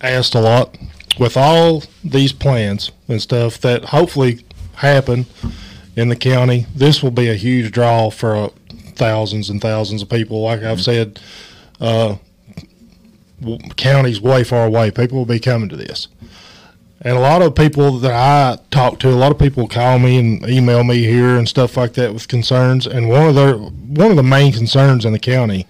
asked a lot with all these plans and stuff that hopefully happen in the county, this will be a huge draw for uh, thousands and thousands of people. Like I've said, uh, w- counties way far away, people will be coming to this. And a lot of people that I talk to, a lot of people call me and email me here and stuff like that with concerns. And one of their one of the main concerns in the county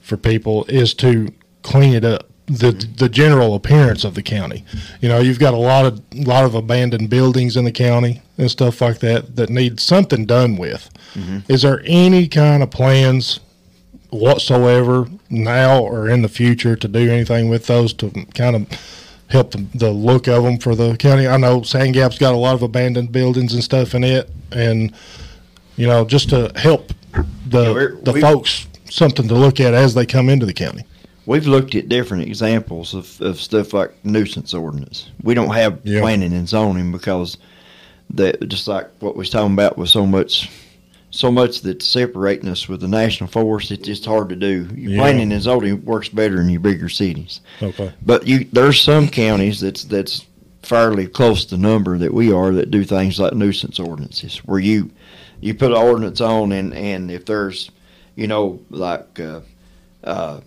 for people is to clean it up. the the general appearance of the county. You know, you've got a lot of lot of abandoned buildings in the county and stuff like that that need something done with. Mm-hmm. Is there any kind of plans whatsoever now or in the future to do anything with those to kind of help the, the look of them for the county? I know Sand Gap's got a lot of abandoned buildings and stuff in it, and you know, just to help the yeah, the folks something to look at as they come into the county. We've looked at different examples of, of stuff like nuisance ordinance. We don't have yeah. planning and zoning because that, just like what we was talking about with so much so much that's separating us with the national forest, it's just hard to do. Your yeah. planning and zoning works better in your bigger cities. Okay. But you there's some counties that's that's fairly close to the number that we are that do things like nuisance ordinances where you you put an ordinance on and, and if there's, you know, like uh uh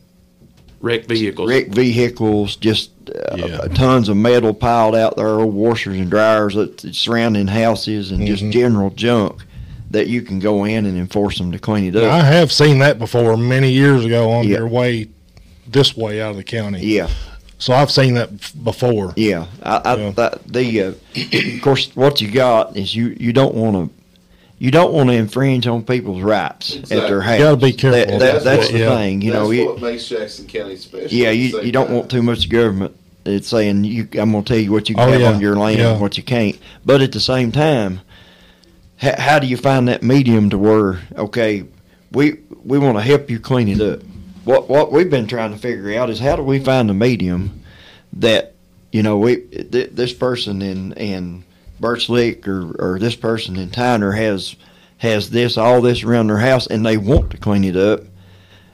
Wrecked vehicles. Wrecked vehicles, just uh, yeah. tons of metal piled out there, old washers and dryers that surrounding houses and mm-hmm. just general junk that you can go in and enforce them to clean it up. Now, I have seen that before many years ago on yeah. your way this way out of the county. Yeah. So I've seen that before. Yeah. I, I, yeah. I, the uh, Of course, what you got is you, you don't want to You don't want to infringe on people's rights exactly. at their house. You got to be careful. That, that, that's that's what, the yeah. thing, you that's know. That's what it, makes Jackson County special. Yeah, you, you don't that. want too much government. It's saying you, I'm going to tell you what you can oh, have yeah. on your land yeah. and what you can't. But at the same time, how, how do you find that medium to where okay, we we want to help you clean it up. What what we've been trying to figure out is how do we find a medium that you know we th- this person in in. Birch Lick or, or this person in Tyner has has this all this around their house and they want to clean it up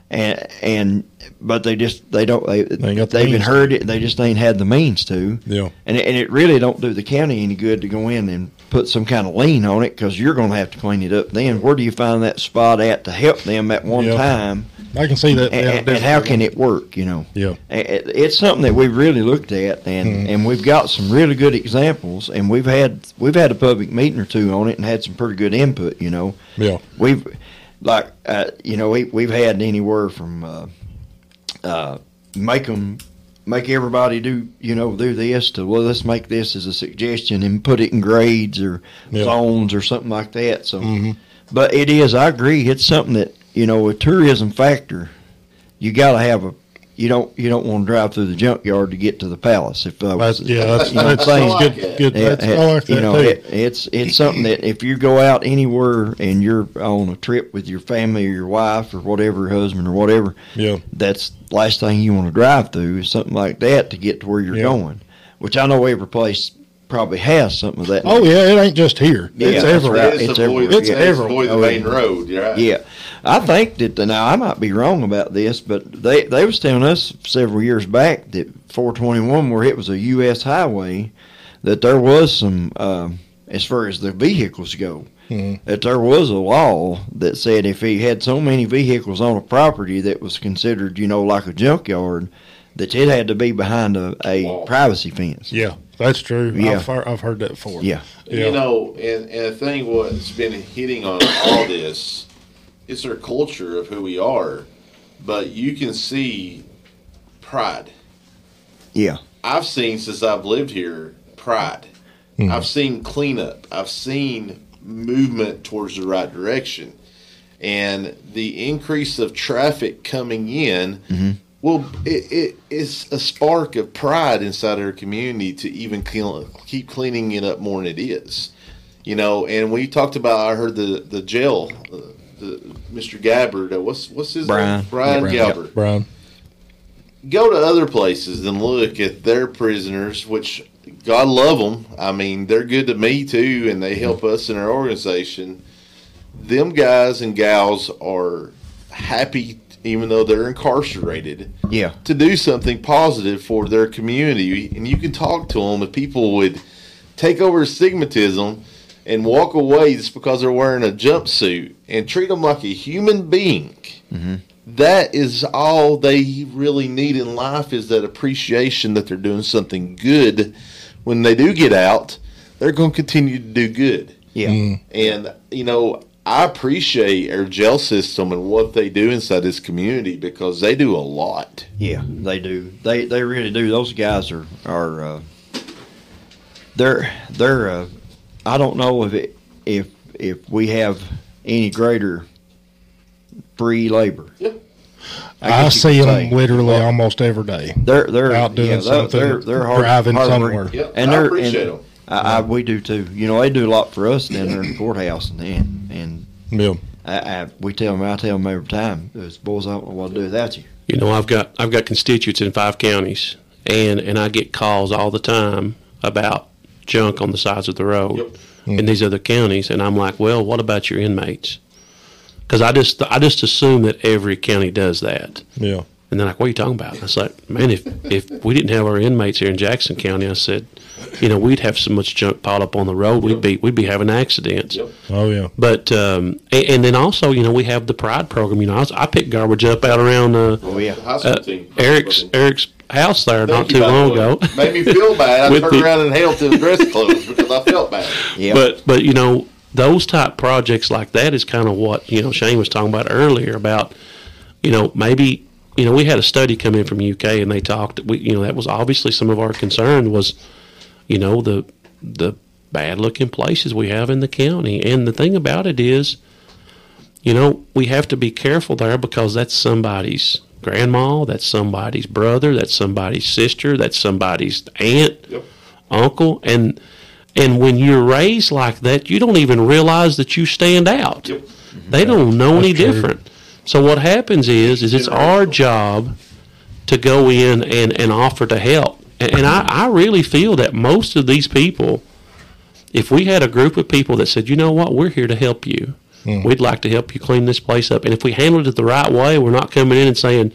and and but they just they don't they, they the they've been heard it they just ain't had the means to yeah and and it really don't do the county any good to go in and put some kind of lien on it because you're going to have to clean it up then where do you find that spot at to help them at one yeah. time I can see that and, and how can it work you know yeah it, it's something that we've really looked at and mm. and we've got some really good examples and we've had we've had a public meeting or two on it and had some pretty good input you know yeah we've like uh, you know we, we've had anywhere from uh, uh, make them make everybody do you know do this to well let's make this as a suggestion and put it in grades or yeah. zones or something like that so mm-hmm. but it is I agree it's something that you know, a tourism factor, you gotta have a. You don't. You don't want to drive through the junkyard to get to the palace. If uh, that's, yeah, that's you know, that's like good. good it, that's, it, I like that you know, too. It, it's it's something that if you go out anywhere and you're on a trip with your family or your wife or whatever, husband or whatever, yeah, that's the last thing you want to drive through is something like that to get to where you're yeah. going. Which I know every place probably has something of that. Oh now. yeah, it ain't just here. Yeah, it's everywhere. Right. It's, it's everywhere. It's yeah. everywhere. The main road. Right? Yeah. I think that, now I might be wrong about this, but they, they was telling us several years back that four twenty-one, where it was a U S highway, that there was some, uh, as far as the vehicles go, mm-hmm. that there was a law that said if he had so many vehicles on a property that was considered, you know, like a junkyard, that it had to be behind a, a wow. privacy fence. Yeah, that's true. Yeah. I've, I've heard that before. Yeah. yeah. You know, and, and the thing what's been hitting on all this, it's our culture of who we are, but you can see pride. Yeah. I've seen, since I've lived here, pride. Mm-hmm. I've seen cleanup. I've seen movement towards the right direction. And the increase of traffic coming in, mm-hmm. well, it, it, it's a spark of pride inside our community to even clean, keep cleaning it up more than it is. You know, and we talked about, I heard the, the jail uh, The, Mister Gabbard, uh, what's what's his Brian. name? Brian, Brian Gabbard. Yep, Brian. Go to other places and look at their prisoners, which God love them. I mean, they're good to me too, and they help us in our organization. Them guys and gals are happy, even though they're incarcerated, yeah, to do something positive for their community. And you can talk to them if people would take over stigmatism and walk away just because they're wearing a jumpsuit and treat them like a human being. Mm-hmm. That is all they really need in life, is that appreciation that they're doing something good. When they do get out, they're going to continue to do good. Yeah. Mm. And, you know, I appreciate our jail system and what they do inside this community, because they do a lot. Yeah, they do. They they really do. Those guys are are uh, they're they're. Uh, I don't know if it, if if we have any greater free labor. Yeah. I, I see them literally well, almost every day. They're they're out doing yeah, something. They're, they're hard, driving hard somewhere. Yep, and I appreciate and, them. I, I, we do too. You know, they do a lot for us down there in the courthouse, and and, and yeah. I, I, we tell them. I tell them every time, "Those boys, I don't know what to do without you." You know, I've got I've got constituents in five counties, and and I get calls all the time about junk on the sides of the road yep. in mm. these other counties, and I'm like, "Well, what about your inmates?" Because I just I just assume that every county does that. Yeah. And they're like, "What are you talking about?" And I was like, "Man, if if we didn't have our inmates here in Jackson County," I said, "you know, we'd have so much junk piled up on the road, we'd be we'd be having accidents." Yep. Oh yeah. But um, and, and then also, you know, we have the Pride program. You know, I, was, I picked garbage up out around uh, oh, yeah. uh, Eric's Eric's house there Thank not too long ago. Made me feel bad. I turned the, around and held to the dress clothes because I felt bad. Yeah. But but you know, those type projects like that is kind of what, you know, Shane was talking about earlier about, you know, maybe. You know, we had a study come in from U K, and they talked. We, you know, that was obviously some of our concern was, you know, the the bad looking places we have in the county. And the thing about it is, you know, we have to be careful there, because that's somebody's grandma, that's somebody's brother, that's somebody's sister, that's somebody's aunt, yep. uncle, and and when you're raised like that, you don't even realize that you stand out. Yep. They don't know that's any true. different. So what happens is, is it's our job to go in and, and offer to help. And, and I, I really feel that most of these people, if we had a group of people that said, you know what, we're here to help you. Mm. We'd like to help you clean this place up. And if we handled it the right way, we're not coming in and saying,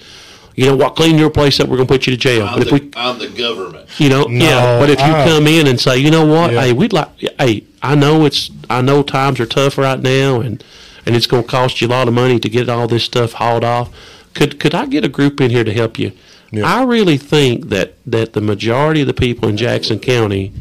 you know what, clean your place up, we're going to put you to jail. I'm, but the, if we, I'm the government. You know, no, yeah. But if you I, come in and say, you know what, yeah. hey, we'd like, hey, I know it's, I know times are tough right now, and and it's going to cost you a lot of money to get all this stuff hauled off. Could could I get a group in here to help you? Yeah. I really think that, that the majority of the people in Jackson County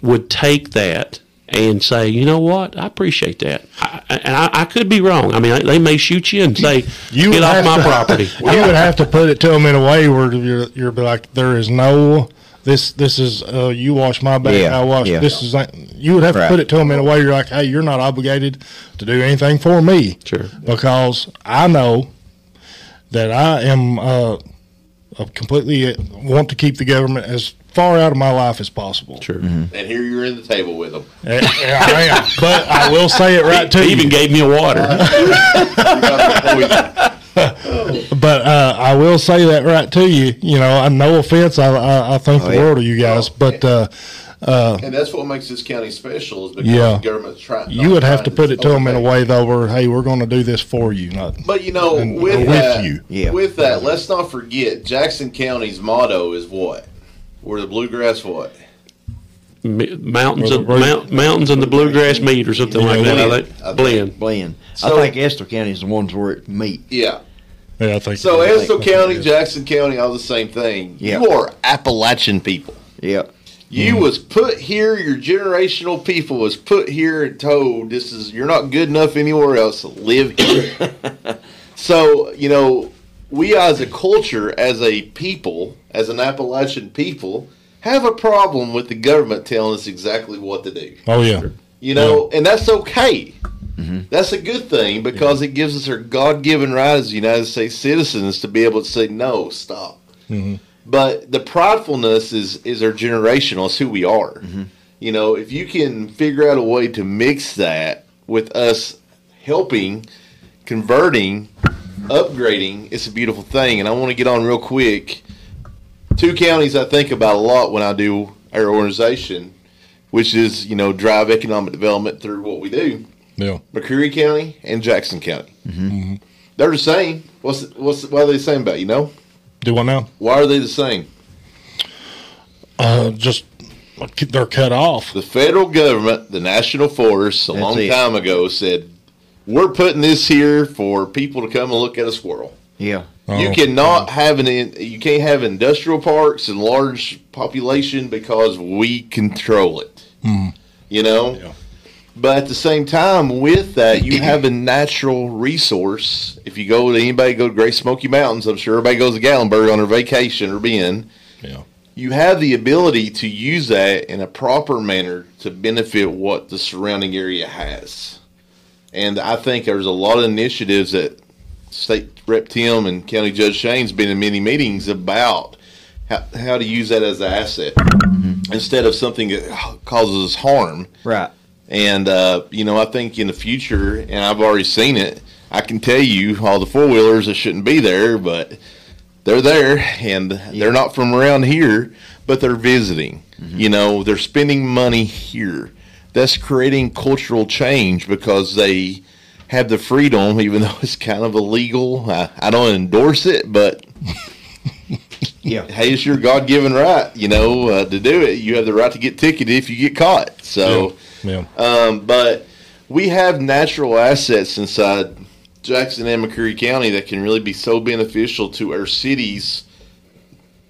would take that and say, you know what, I appreciate that. I, and I, I could be wrong. I mean, I, they may shoot you and say, you get off my to, property. You would have to put it to them in a way where you're, you're like, there is no... This this is uh, you wash my back, yeah, I wash. Yeah. This is like, you would have right. to put it to them in a way you're like, hey, you're not obligated to do anything for me, sure, because I know that I am uh, completely want to keep the government as far out of my life as possible. Sure, mm-hmm. And here you're in the table with them. Yeah, I am, but I will say it right he, to he you. He even gave me a water. Uh, but uh, I will say that right to you. You know, I no offense. I I, I think oh, the yeah. world of you guys, oh, but uh, uh, and that's what makes this county special, is because yeah. the government's trying. You would have to put it to them in a way though, where hey, we're going to do this for you, not. But you know, and, with, with that, you. Yeah. with that, let's not forget Jackson County's motto is what? Or the bluegrass what? Mountains of mount, mountains and the bluegrass meet, or something yeah, like blend, that. I think. I think. Blend, blend. So, I think Estill County is the ones where it meet. Yeah, yeah, I think so. I Estill think County, Jackson County, all the same thing. Yeah. You are Appalachian people. Yeah, you mm. was put here. Your generational people was put here and told this is you're not good enough anywhere else to live here. So you know, we as a culture, as a people, as an Appalachian people, have a problem with the government telling us exactly what to do. Oh, yeah. You know, yeah. and that's okay. Mm-hmm. That's a good thing, because yeah. it gives us our God-given right as United States citizens to be able to say, no, stop. Mm-hmm. But the pridefulness is, is our generational. It's who we are. Mm-hmm. You know, if you can figure out a way to mix that with us helping, converting, upgrading, it's a beautiful thing. And I want to get on real quick. Two counties I think about a lot when I do our organization, which is, you know, drive economic development through what we do. Yeah. McCurry County and Jackson County. Mm-hmm. Mm-hmm. They're the same. What's what's what are they the same about, you know? Do I know? Why are they the same? Uh, just they're cut off. The federal government, the national forest, a That's long it. time ago said, we're putting this here for people to come and look at a squirrel. Yeah. Oh, you cannot yeah. have an you can't have industrial parks and large population because we control it. Mm. You know, yeah. But at the same time, with that, you have a natural resource. If you go to anybody go to Great Smoky Mountains, I'm sure everybody goes to Gallenberg on their vacation or being. Yeah. You have the ability to use that in a proper manner to benefit what the surrounding area has. And I think there's a lot of initiatives that State Rep Tim and County Judge Shane's been in many meetings about how, how to use that as an asset mm-hmm. instead of something that causes harm. Right. And, uh, you know, I think in the future, and I've already seen it, I can tell you all the four-wheelers that shouldn't be there, but they're there, and yeah. they're not from around here, but they're visiting. Mm-hmm. You know, they're spending money here. That's creating cultural change because they have the freedom, even though it's kind of illegal. I, I don't endorse it, but yeah, hey, it's your God-given right, you know, uh, to do it. You have the right to get ticketed if you get caught. So. Yeah. Yeah. Um, but we have natural assets inside Jackson and McCurry County that can really be so beneficial to our cities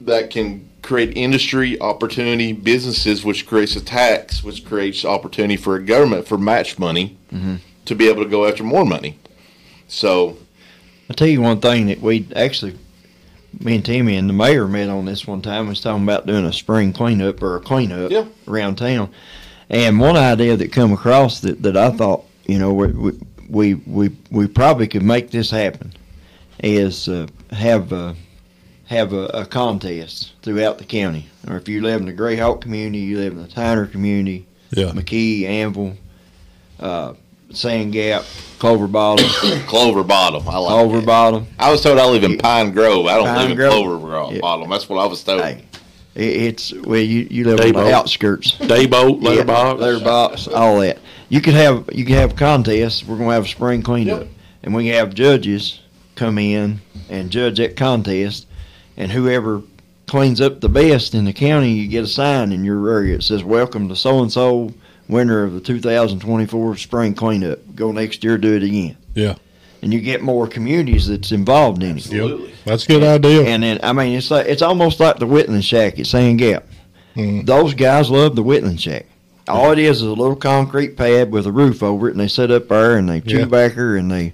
that can create industry, opportunity, businesses, which creates a tax, which creates opportunity for a government for match money mm-hmm. to be able to go after more money. So I'll tell you one thing that we actually, me and Timmy and the mayor met on this one time. We was talking about doing a spring cleanup or a cleanup yeah. around town. And one idea that come across that, that I thought, you know, we we we we probably could make this happen is uh, have a, have a, a contest throughout the county. Or if you live in the Greyhawk community, you live in the Tyner community, yeah. McKee, Anvil, uh, Sand Gap, Clover Bottom. Clover Bottom. I like Clover that. Bottom. I was told I live in Pine Grove. I don't Pine live Grove. in Clover Bottom. Yeah. That's what I was told. Hey. It's well, you, you live Daybolt. on the outskirts. Daybolt, letterbox, yeah, letterbox, all that. You could have you could have contests. We're gonna have a spring cleanup, yep. and we can have judges come in and judge that contest. And whoever cleans up the best in the county, you get a sign in your area that says "Welcome to so and so, winner of the two thousand twenty-four spring cleanup. Go next year, do it again." Yeah. And you get more communities that's involved in it. Absolutely. That's a good and, idea. And then, I mean, it's like, it's almost like the Whitman Shack at Sand Gap. Mm. Those guys love the Whitman Shack. All yeah. it is is a little concrete pad with a roof over it, and they sit up there, and they chew yeah. backer, and they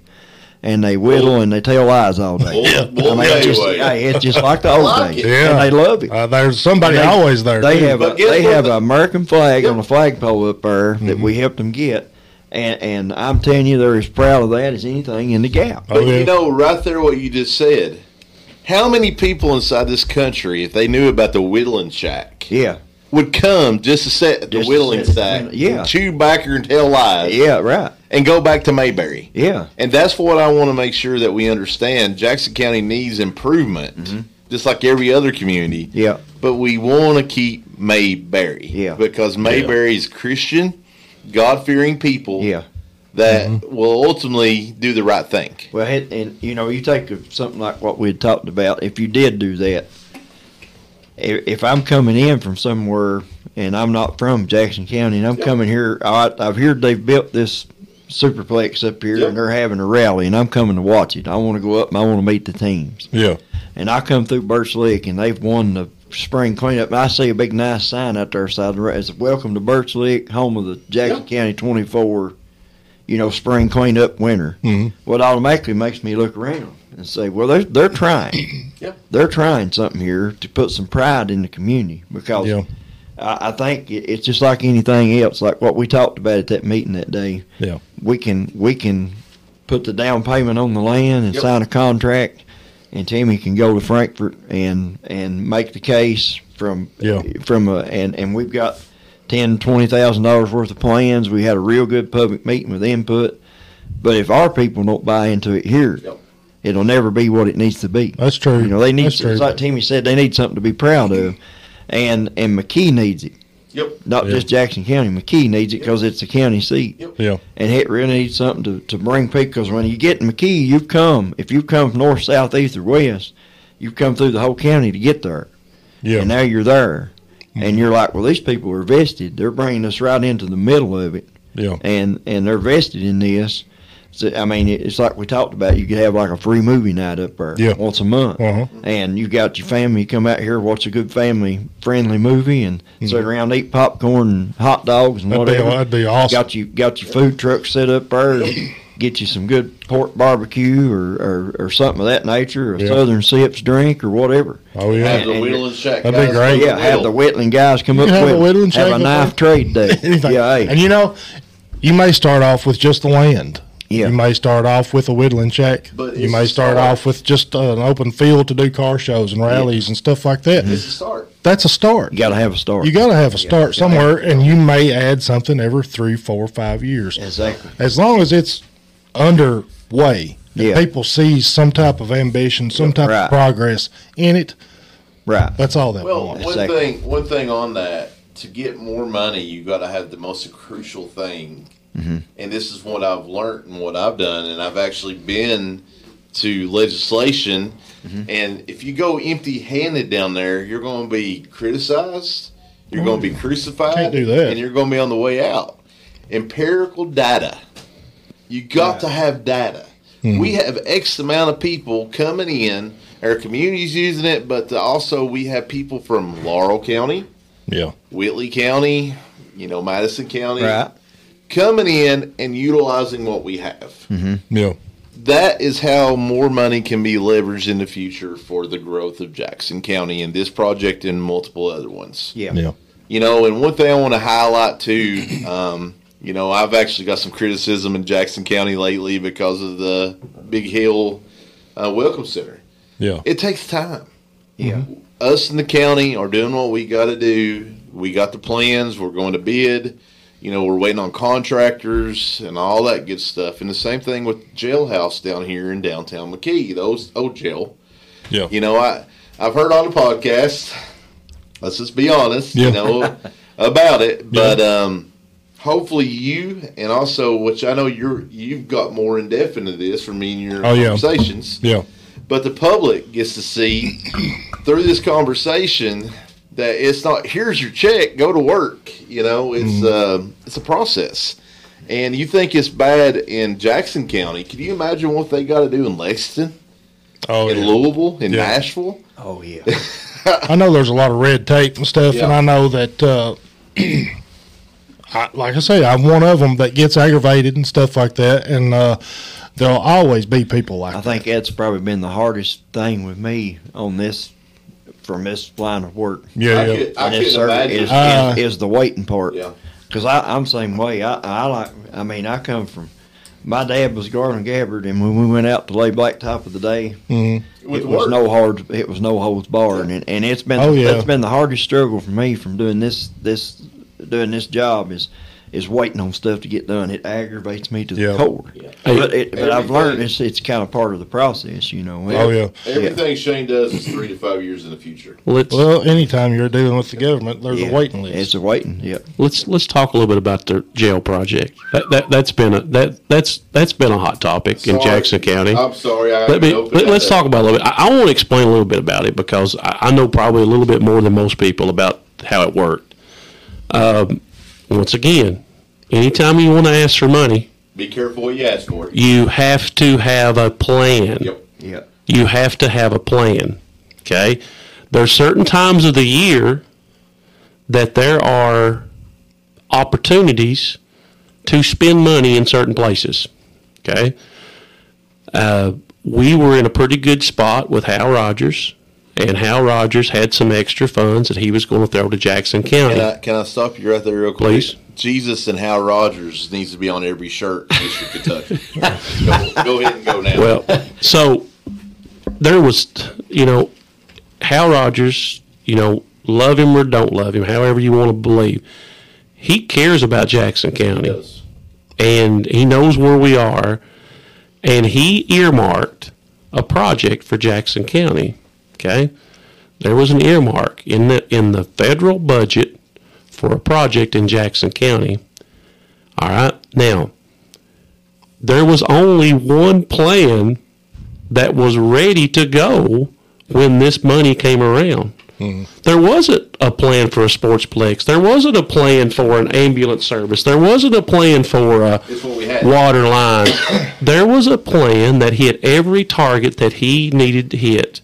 and they whittle, oh. and they tell lies all day. Yeah, well, I mean, it's, just, hey, it's just like the old like days. Yeah. And they love it. Uh, there's somebody they, always there. They too. have a, they have an American flag yeah. on a flagpole up there mm-hmm. that we helped them get. And, and I'm telling you, they're as proud of that as anything in the Gap. But okay. you know, right there what you just said, how many people inside this country, if they knew about the whittling shack, yeah. would come just to sit at the whittling shack, yeah. chew backer and tell lies, yeah, right, and go back to Mayberry. Yeah. And that's what I want to make sure that we understand. Jackson County needs improvement, mm-hmm. just like every other community. Yeah. But we want to keep Mayberry. Yeah. Because Mayberry yeah. is Christian, God-fearing people yeah. that mm-hmm. will ultimately do the right thing. Well, and, and you know, you take something like what we had talked about. If you did do that, if, if I'm coming in from somewhere and I'm not from Jackson County and I'm yep. coming here, I, I've heard they've built this superplex up here yep. and they're having a rally and I'm coming to watch it. I want to go up and I want to meet the teams. Yeah. And I come through Birch Lick and they've won the spring cleanup, and I see a big nice sign out there side of the road. It's "Welcome to Birch Lick, home of the Jackson yep. County twenty-four, you know, spring cleanup winner." Mm-hmm. What automatically makes me look around and say, well, they're, they're trying. yep. They're trying something here to put some pride in the community because yeah. I, I think it, it's just like anything else, like what we talked about at that meeting that day. Yeah. We can we can put the down payment on the land and yep. sign a contract. And Timmy can go to Frankfurt and and make the case from yeah. from a, and and we've got ten twenty thousand dollars worth of plans. We had a real good public meeting with input, but if our people don't buy into it here, yep. it'll never be what it needs to be. That's true. You know, they need to, like Timmy said, they need something to be proud of, and and McKee needs it. Yep. Not yep. just Jackson County. McKee needs it because yep. it's the county seat. Yep. Yeah. And it really needs something to, to bring people. Because when you get in McKee, you've come. If you've come from north, south, east, or west, you've come through the whole county to get there. Yeah. And now you're there. Mm-hmm. And you're like, well, these people are vested. They're bringing us right into the middle of it. Yeah. And, and they're vested in this. I mean, it's like we talked about. You could have like a free movie night up there yeah. once a month, uh-huh. and you got your family come out here, watch a good family-friendly movie, and mm-hmm. sit around, eat popcorn and hot dogs and that'd whatever. Be, that'd be awesome. Got you, got your food truck set up there. And get you some good pork barbecue or, or, or something of that nature, or yeah. Southern Sips drink or whatever. Oh, yeah. Have and, the Whitland Shack. That'd be great. Yeah, have the Whitland guys come you up with have, have, have a knife trade day. yeah, hey. And, you know, you may start off with just the land. Yeah. You may start off with a Whitland Shack. But you may start, start off with just uh, an open field to do car shows and rallies yeah. and stuff like that. It's a start. That's a start. You got to have a start. You got to have a start yeah. somewhere, yeah. and you may add something every three, four, five years. Exactly. As long as it's underway, yeah. people see some type of ambition, some type right. of progress in it. Right. That's all that. Well, one exactly. thing, one thing on that. To get more money, you got to have the most crucial thing, mm-hmm. and this is what I've learned and what I've done, and I've actually been to legislation. Mm-hmm. And if you go empty-handed down there, you're going to be criticized, you're oh, going to be crucified, can't do that. And you're going to be on the way out. Empirical data. You got to have data. Mm-hmm. We have X amount of people coming in. Our community's using it, but also we have people from Laurel County, yeah, Whitley County, you know, Madison County, right. coming in and utilizing what we have. Mm-hmm. Yeah, that is how more money can be leveraged in the future for the growth of Jackson County and this project and multiple other ones. Yeah, yeah. You know, and one thing I want to highlight too. Um, You know, I've actually got some criticism in Jackson County lately because of the Big Hill uh, Welcome Center. Yeah. It takes time. Yeah. Us in the county are doing what we got to do. We got the plans. We're going to bid. You know, we're waiting on contractors and all that good stuff. And the same thing with the jailhouse down here in downtown McKee, the old, old jail. Yeah. You know, I, I've heard on the podcast, let's just be honest, yeah. you know, about it. But, yeah. um, hopefully you, and also, which I know you're, you've got more in depth into this from me and your oh, conversations. Yeah. yeah. But the public gets to see through this conversation that it's not, here's your check, go to work. You know, it's, mm. uh, it's a process. And you think it's bad in Jackson County. Can you imagine what they got to do in Lexington? Oh, in yeah. Louisville, in yeah. Nashville? Oh, yeah. I know there's a lot of red tape and stuff, yeah. and I know that... Uh, I, like I say, I'm one of them that gets aggravated and stuff like that, and uh, there'll always be people like that. I think that's probably been the hardest thing with me on this, from this line of work. Yeah, I yeah. Could, I could imagine. Is, uh, is, is the waiting part. Yeah. Because I'm the same way. I, I like. I mean, I come from, my dad was Garland Gabbard, and when we went out to lay blacktop of the day, mm-hmm. it, it was no hard. It was no holds barred, yeah. and, and it's been oh, yeah. that's been the hardest struggle for me from doing this this. doing this job is is waiting on stuff to get done. It aggravates me to the yeah. core. Yeah. But it, but I've learned it's it's kind of part of the process, you know. Oh yeah. Everything yeah. Shane does is three to five years in the future. Let's, well, anytime you're dealing with the government, there's yeah, a waiting list. It's a waiting. Yeah. Let's let's talk a little bit about the jail project. That that that's been a that that's that's been a hot topic sorry. in Jackson County. I'm sorry. I let me, let, let's talk about it a little bit. I, I want to explain a little bit about it because I, I know probably a little bit more than most people about how it worked. Um, once again, anytime you want to ask for money, be careful what you ask for. You have to have a plan. Yep. Yep. You have to have a plan. Okay. There's certain times of the year that there are opportunities to spend money in certain places. Okay. Uh, we were in a pretty good spot with Hal Rogers. And Hal Rogers had some extra funds that he was going to throw to Jackson County. Can I, can I stop you right there real quick? Please. Jesus and Hal Rogers needs to be on every shirt in Eastern Kentucky. go, go ahead and go now. Well, so there was, you know, Hal Rogers, you know, love him or don't love him, however you want to believe. He cares about Jackson County. He does. And he knows where we are. And he earmarked a project for Jackson County. Okay, there was an earmark in the in the federal budget for a project in Jackson County. All right, now there was only one plan that was ready to go when this money came around. Mm. There wasn't a plan for a sportsplex. There wasn't a plan for an ambulance service. There wasn't a plan for a water line. There was a plan that hit every target that he needed to hit,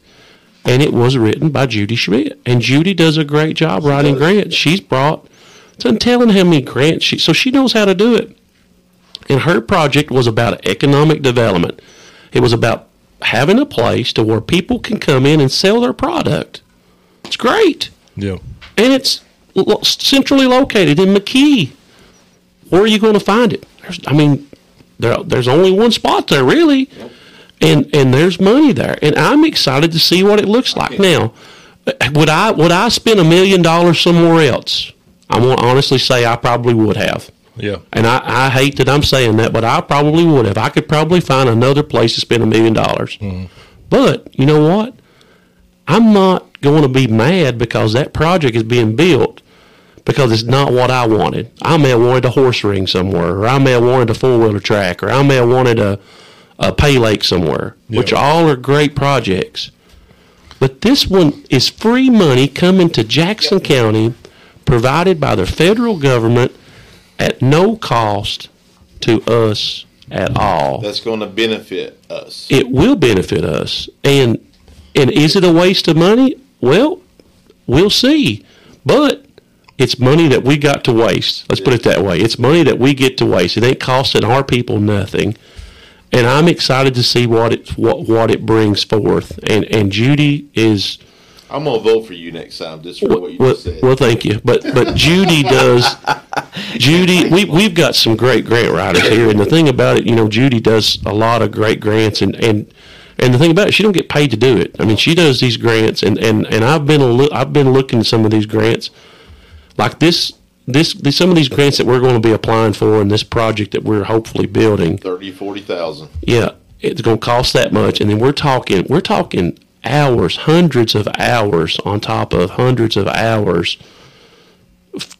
and it was written by Judy Schmidt. And Judy does a great job she writing does. grants. She's brought, I'm telling how many grants she, so she knows how to do it. And her project was about economic development. It was about having a place to where people can come in and sell their product. It's great. Yeah. And it's lo- centrally located in McKee. Where are you going to find it? There's, I mean, there, there's only one spot there, really. Yep. And and there's money there. And I'm excited to see what it looks like. Okay. Now, would I would I spend a million dollars somewhere else? I want to honestly say I probably would have. Yeah. And I, I hate that I'm saying that, but I probably would have. I could probably find another place to spend a million dollars. Mm-hmm. But you know what? I'm not going to be mad because that project is being built because it's not what I wanted. I may have wanted a horse ring somewhere, or I may have wanted a four-wheeler track, or I may have wanted a, a pay lake somewhere, yeah. which all are great projects. But this one is free money coming to Jackson yeah. County, provided by the federal government at no cost to us at all. That's going to benefit us. It will benefit us. And and is it a waste of money? Well, we'll see. But it's money that we got to waste. Let's yeah. put it that way. It's money that we get to waste. It ain't costing our people nothing. And I'm excited to see what it what, what it brings forth. And and Judy is... I'm gonna vote for you next time just for well, what you well, just said. Well, thank you, but but Judy does. Judy, we we've got some great grant writers here, and the thing about it, you know, Judy does a lot of great grants, and, and, and the thing about it, she don't get paid to do it. I mean, she does these grants, and, and, and I've been a look, I've been looking at some of these grants, like this this some of these grants that we're going to be applying for in this project that we're hopefully building. Thirty, forty thousand. Yeah, it's going to cost that much, and then we're talking we're talking. hours, hundreds of hours on top of hundreds of hours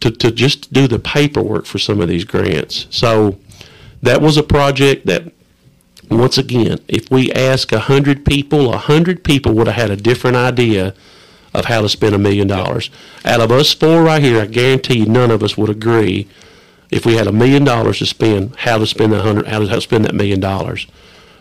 to, to just do the paperwork for some of these grants. So that was a project that, once again, if we ask a hundred people, a hundred people would have had a different idea of how to spend a million dollars. Out of us four right here, I guarantee none of us would agree if we had a million dollars to spend, how to spend the hundred, how to, how to spend that million dollars.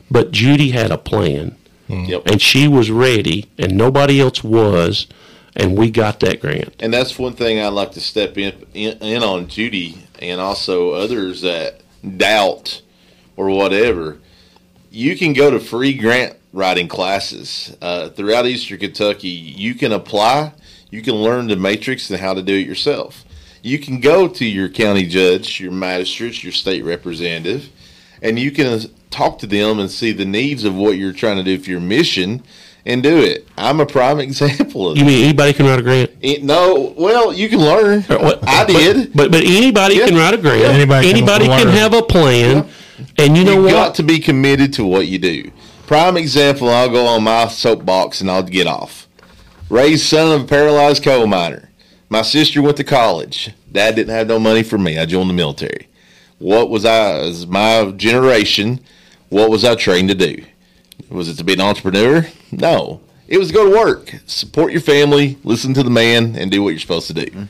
But Judy had a plan. Mm. Yep. And she was ready, and nobody else was, and we got that grant. And that's one thing I'd like to step in, in, in on Judy and also others that doubt or whatever. You can go to free grant writing classes uh, throughout Eastern Kentucky. You can apply. You can learn the matrix and how to do it yourself. You can go to your county judge, your magistrate, your state representative, and you can talk to them and see the needs of what you're trying to do for your mission and do it. I'm a prime example of you that. You mean anybody can write a grant? It, no. Well, you can learn. What, I did. But but, but anybody yeah. can write a grant. Yeah. Anybody, anybody can, can have a plan. Yeah. And you know You've what? You've got to be committed to what you do. Prime example, I'll go on my soapbox and I'll get off. Raised son of a paralyzed coal miner. My sister went to college. Dad didn't have no money for me. I joined the military. What was I, as my generation, what was I trained to do? Was it to be an entrepreneur? No. It was to go to work, support your family, listen to the man, and do what you're supposed to do. Mm-hmm.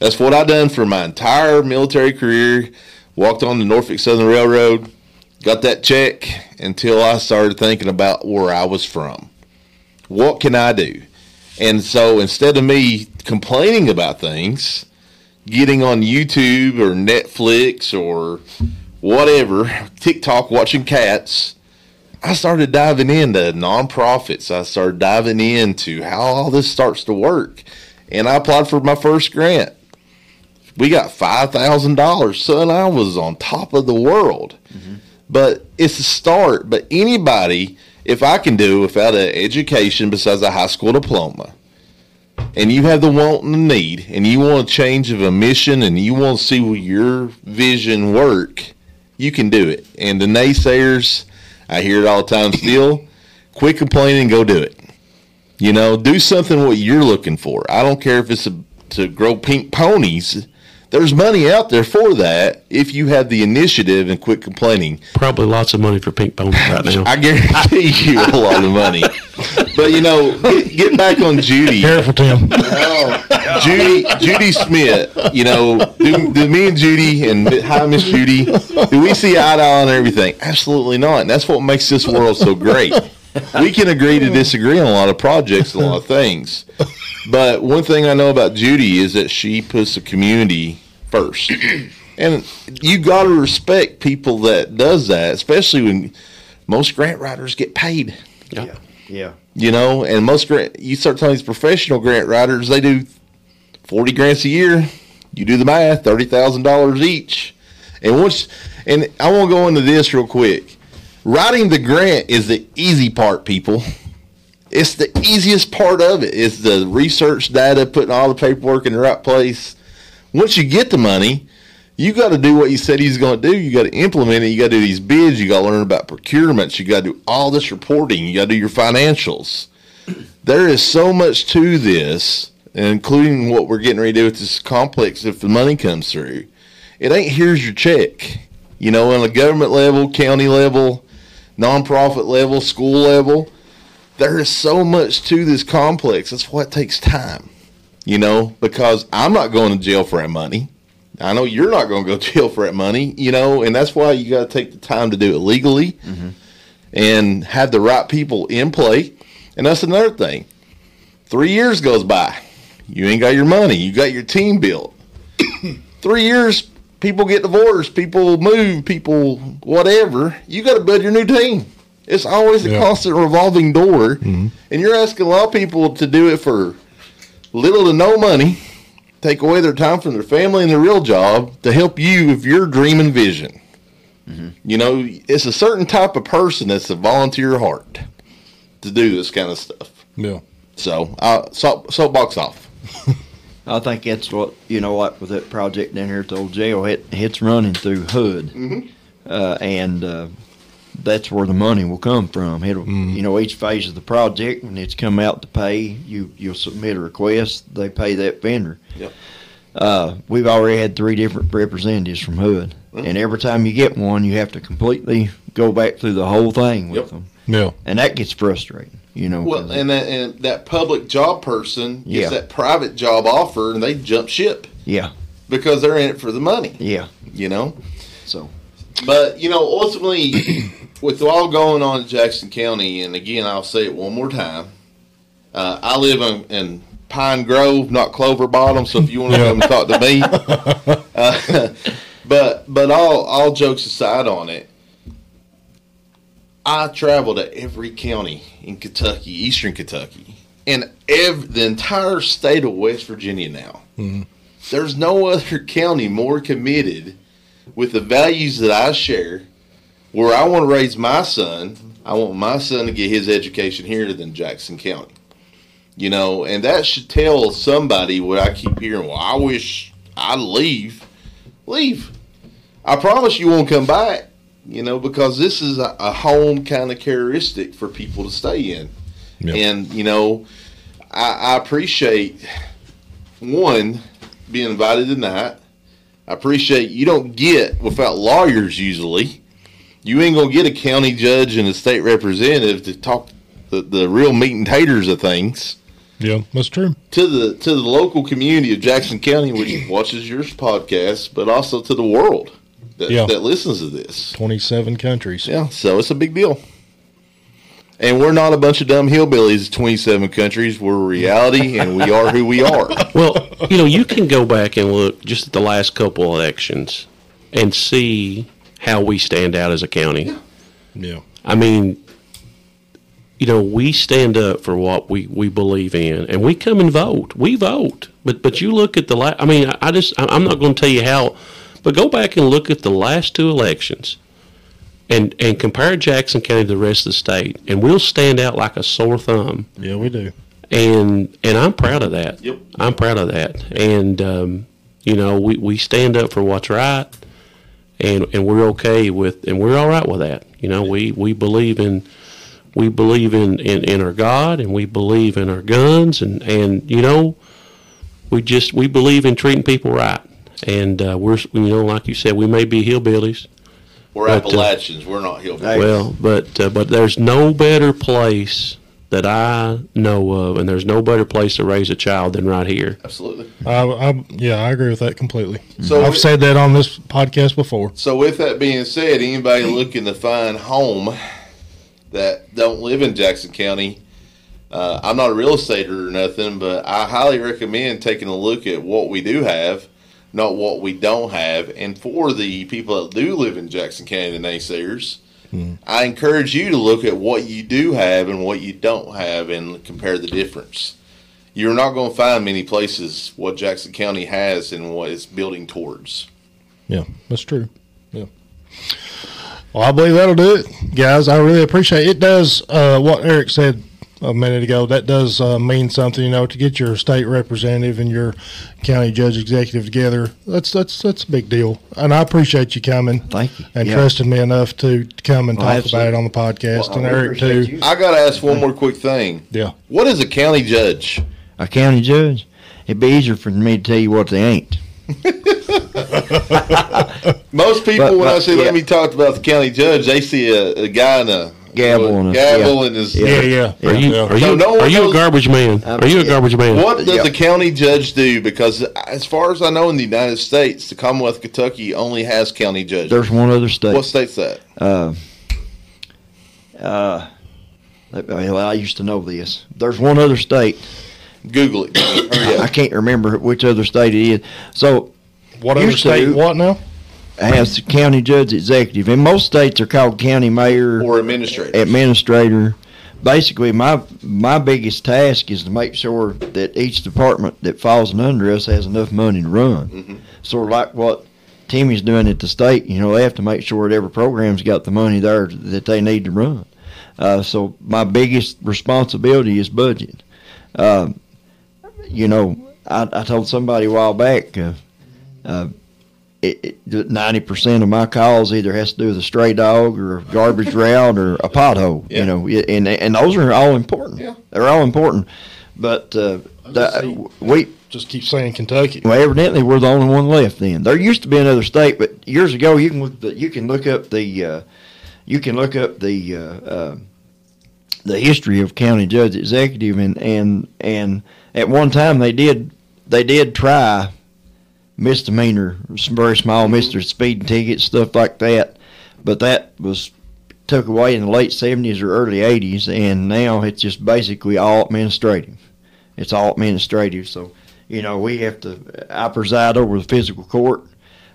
That's what I done for my entire military career. Walked on the Norfolk Southern Railroad, got that check until I started thinking about where I was from. What can I do? And so instead of me complaining about things, getting on YouTube or Netflix or whatever, TikTok, watching cats, I started diving into nonprofits. I started diving into how all this starts to work. And I applied for my first grant. We got five thousand dollars. Son, I was on top of the world. Mm-hmm. But it's a start. But anybody, if I can do without an education besides a high school diploma, and you have the want and the need, and you want a change of a mission, and you want to see your vision work, you can do it. And the naysayers, I hear it all the time still, quit complaining and go do it. You know, do something what you're looking for. I don't care if it's a, to grow pink ponies. There's money out there for that if you have the initiative and quit complaining. Probably lots of money for pink ponies right now. I guarantee you a lot of money. But you know, get, get back on Judy. Careful, Tim. Oh, God. Judy, Judy Schmidt. You know, do, do me and Judy and hi, Miss Judy. Do we see eye to eye on everything? Absolutely not. And that's what makes this world so great. We can agree to disagree on a lot of projects, a lot of things. But one thing I know about Judy is that she puts the community first. And you got to respect people that does that, especially when most grant writers get paid. Yeah, yeah. You know, and most grant, you start telling these professional grant writers, they do forty grants a year. You do the math, thirty thousand dollars each. And once, and I want to go into this real quick. Writing the grant is the easy part, people. It's the easiest part of it. It's the research data, putting all the paperwork in the right place. Once you get the money, you got to do what you said he's going to do. You got to implement it. You got to do these bids. You got to learn about procurements. You got to do all this reporting. You got to do your financials. There is so much to this, including what we're getting ready to do with this complex if the money comes through. It ain't here's your check. You know, on a government level, county level, nonprofit level, school level, there is so much to this complex. That's why it takes time, you know, because I'm not going to jail for that money. I know you're not going to go to jail for that money, you know, and that's why you got to take the time to do it legally mm-hmm. and have the right people in play. And that's another thing. Three years goes by. You ain't got your money. You got your team built. Three years, people get divorced. People move. People whatever. You got to build your new team. It's always a yeah. constant revolving door. Mm-hmm. And you're asking a lot of people to do it for little to no money. Take away their time from their family and their real job to help you with your dream and vision. Mm-hmm. You know, it's a certain type of person that's a volunteer heart to do this kind of stuff. Yeah. So, uh, soapbox off. I think that's what, you know what, with that project down here at the old jail, it, it's running through H U D. Mm-hmm. Uh, and uh, that's where the money will come from. It'll, mm-hmm. you know, each phase of the project, when it's come out to pay, you, you'll submit a request, they pay that vendor. Yep. Uh, we've already had three different representatives from H U D, mm-hmm. and every time you get one, you have to completely go back through the whole thing with yep. them. Yeah. And that gets frustrating, you know. Well, and that, and that public job person yeah. gets that private job offer, and they jump ship. Yeah. Because they're in it for the money. Yeah. You know? So. But, you know, ultimately, with all going on in Jackson County, and again, I'll say it one more time, uh, I live in, in Pine Grove, not Clover Bottom, so if you want to come talk to me. Uh, but but all, all jokes aside on it, I travel to every county in Kentucky, eastern Kentucky, and every, the entire state of West Virginia now. Mm-hmm. There's no other county more committed with the values that I share, where I want to raise my son, I want my son to get his education here than Jackson County. You know, and that should tell somebody what I keep hearing. Well, I wish I'd leave. Leave. I promise you won't come back, you know, because this is a, a home kind of characteristic for people to stay in. Yep. And, you know, I, I appreciate, one, being invited tonight. I appreciate you don't get without lawyers usually. You ain't gonna get a county judge and a state representative to talk the, the real meat and taters of things. Yeah, that's true. To the to the local community of Jackson County, which watches your podcast, but also to the world that, yeah. that listens to this. Twenty-seven countries. Yeah, so it's a big deal. And we're not a bunch of dumb hillbillies, twenty-seven countries. We're reality, and we are who we are. Well, you know, you can go back and look just at the last couple elections and see how we stand out as a county. Yeah. yeah. I mean, you know, we stand up for what we, we believe in, and we come and vote. We vote. But but you look at the last – I mean, I, I just – I'm not going to tell you how – but go back and look at the last two elections. And and compare Jackson County to the rest of the state, and we'll stand out like a sore thumb. Yeah, we do. And and I'm proud of that. Yep. I'm proud of that. And, um, you know, we, we stand up for what's right, and and we're okay with, and we're all right with that. You know, we, we believe in we believe in, in, in our God, and we believe in our guns, and, and you know, we just, we believe in treating people right. And uh, we're, you know, like you said, we may be hillbillies. We're but, Appalachians. Uh, we're not hillbillies. Well, but uh, but there's no better place that I know of, and there's no better place to raise a child than right here. Absolutely. I, I, yeah, I agree with that completely. So I've with, said that on this podcast before. So with that being said, anybody looking to find home that don't live in Jackson County, uh, I'm not a real estater or nothing, but I highly recommend taking a look at what we do have, not what we don't have. And for the people that do live in Jackson County, the naysayers, mm. I encourage you to look at what you do have and what you don't have and compare the difference. You're not going to find many places what Jackson County has and what it's building towards. Yeah, that's true. Yeah. Well, I believe that'll do it, guys. I really appreciate it. It does uh, what Eric said a minute ago. That does uh, mean something, you know, to get your state representative and your county judge executive together. That's that's that's a big deal, and I appreciate you coming. Thank you, and yeah. trusting me enough to come and well, talk absolutely. about it on the podcast. Well, and Eric too. You. I got to ask one more quick thing. Yeah, what is a county judge? A county judge? It'd be easier for me to tell you what they ain't. Most people, but, when but, I say yeah. let me talk about the county judge, they see a, a guy in a gavel, gavel, and his yeah, yeah. yeah. yeah. Are you yeah. are you, so no are you knows, a garbage man? I mean, are you a garbage man? What does yeah. the county judge do? Because as far as I know, in the United States, the Commonwealth of Kentucky only has county judges. There's one other state. What state's that? Uh, uh, well, I used to know this. There's one other state. Google it. I, I can't remember which other state it is. So, what other state? What now? Has the county judge executive. In most states, they're called county mayor or administrator. Administrator. Basically, my my biggest task is to make sure that each department that falls under us has enough money to run. Mm-hmm. Sort of like what Timmy's doing at the state. You know, they have to make sure that every program's got the money there that they need to run. Uh, so my biggest responsibility is budget. Uh, you know, I, I told somebody a while back. Uh, uh, It, it, ninety percent of my calls either has to do with a stray dog or a garbage route or a pothole, yeah. you know, and and those are all important. Yeah. They're all important. But uh, the, see, we just keep saying Kentucky. Well, evidently we're the only one left then. There used to be another state, but years ago you can look, the, you can look up the uh, you can look up the uh, uh, the history of county judge executive, and, and and at one time they did they did try misdemeanor, very small misdemeanor speeding tickets, stuff like that. But that was took away in the late seventies or early eighties, and now it's just basically all administrative. It's all administrative. So, you know, we have to, I preside over the physical court.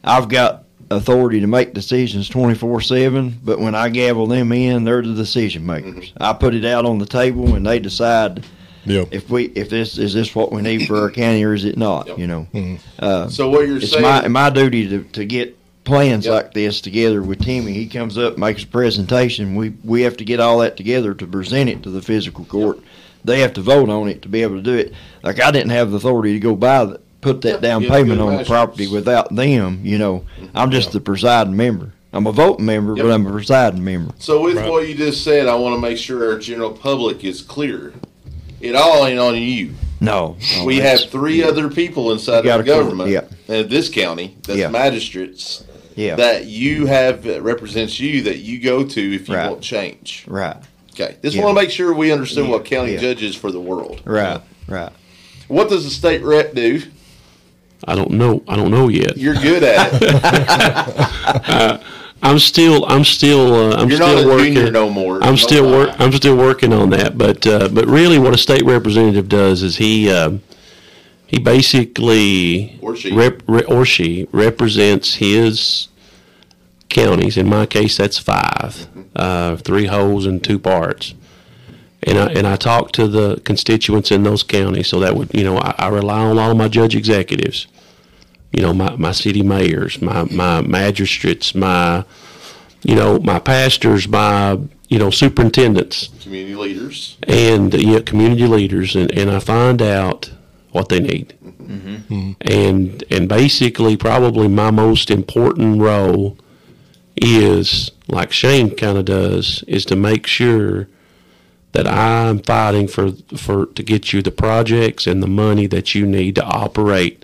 I've got authority to make decisions twenty-four seven, but when I gavel them in, they're the decision makers. I put it out on the table, and they decide Yep. If we, if this is this what we need for our county or is it not? Yep. You know. Mm-hmm. Uh, so what you're it's saying, my my duty to, to get plans yep. like this together with Timmy. He comes up, makes a presentation. We we have to get all that together to present it to the physical court. Yep. They have to vote on it to be able to do it. Like I didn't have the authority to go buy the, put that yep. down yeah, payment on the property without them. You know, mm-hmm. I'm just yep. the presiding member. I'm a voting member, yep. but I'm a presiding member. So with right. what you just said, I want to make sure our general public is clear. It all ain't on you. No. no we have three yeah. other people inside of the government, yeah. in this county, that's yeah. magistrates, yeah. that you have, that represents you, that you go to if you right. want change. Right. Okay. Just yeah. want to make sure we understand yeah. what county yeah. judge is for the world. Right, yeah. right. What does the state rep do? I don't know. I don't know yet. You're good at it. uh, I'm still, I'm still, uh, I'm You're still not a working. Junior no more. I'm still work. I'm still working on that. But, uh, but really, what a state representative does is he, uh, he basically or she. Rep, re, or she represents his counties. In my case, that's five, uh, three wholes and two parts. And I and I talk to the constituents in those counties. So that would, you know, I, I rely on all of my judge executives. You know, my, my city mayors, my, my magistrates, my, you know, my pastors, my, you know, superintendents. Community leaders. And, you know, community leaders. And, and I find out what they need. Mm-hmm. Mm-hmm. And, and basically probably my most important role is, like Shane kind of does, is to make sure that I'm fighting for, for to get you the projects and the money that you need to operate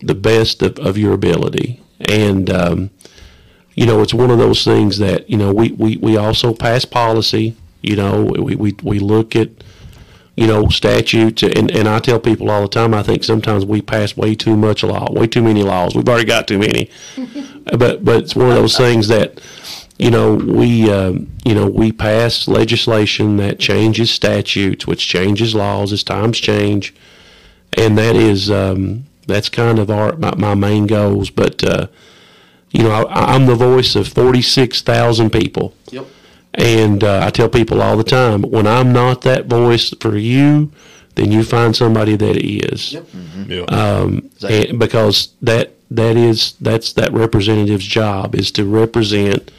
the best of, of your ability. And, um, you know, it's one of those things that, you know, we, we, we also pass policy You know, we, we, we look at, you know, statutes, and, and I tell people all the time, I think sometimes we pass way too much law, way too many laws. We've already got too many. but but it's one of those things that, you know, we um, you know we pass legislation that changes statutes, which changes laws as times change, and that is um, that's kind of our my, my main goals. But uh, you know, I, I'm the voice of forty-six thousand people. Yep. And uh, I tell people all the time, when I'm not that voice for you, then you find somebody that is. Yep. Mm-hmm. Yeah. Um, exactly. and because that that is that's that representative's job, is to represent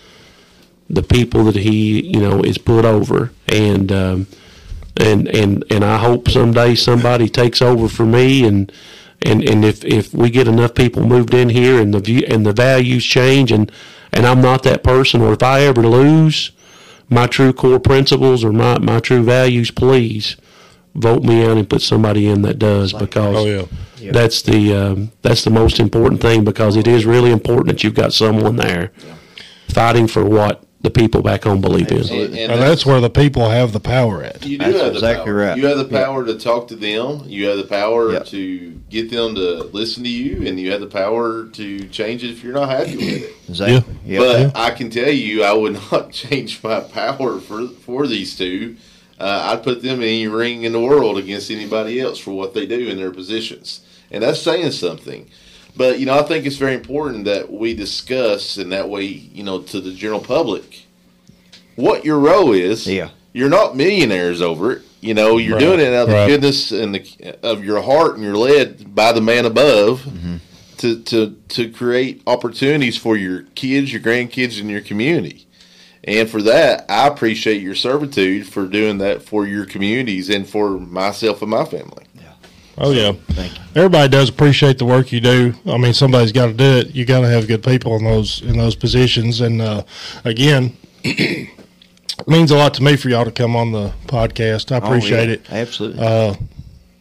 the people that he you know is put over, and um, and and and I hope someday somebody takes over for me, and and and if if we get enough people moved in here, and the view and the values change, and and I'm not that person, or if I ever lose my true core principles or my, my true values, please vote me out and put somebody in that does, because oh, yeah. Yeah. that's the um, that's the most important thing, because it is really important that you've got someone there yeah. fighting for what the people back home believe in. And, and, and that's, that's where the people have the power at. You do that's have the exactly power. Right. You have the power yeah. to talk to them. You have the power yeah. to get them to listen to you, and you have the power to change it if you're not happy with it. Exactly. Yeah. But yeah. I can tell you, I would not change my power for for these two. Uh, I'd put them in any ring in the world against anybody else for what they do in their positions. And that's saying something. But, you know, I think it's very important that we discuss, and that way, you know, to the general public, what your role is. Yeah. You're not millionaires over it. You know, you're right. doing it out of right. the goodness and the, of your heart, and you're led by the man above mm-hmm. to, to, to create opportunities for your kids, your grandkids, and your community. And for that, I appreciate your servitude for doing that for your communities and for myself and my family. Oh, yeah. Thank you. Everybody does appreciate the work you do. I mean, somebody's got to do it. You got to have good people in those in those positions. And, uh, again, it means a lot to me for y'all to come on the podcast. I appreciate oh, yeah. it. Absolutely. Uh,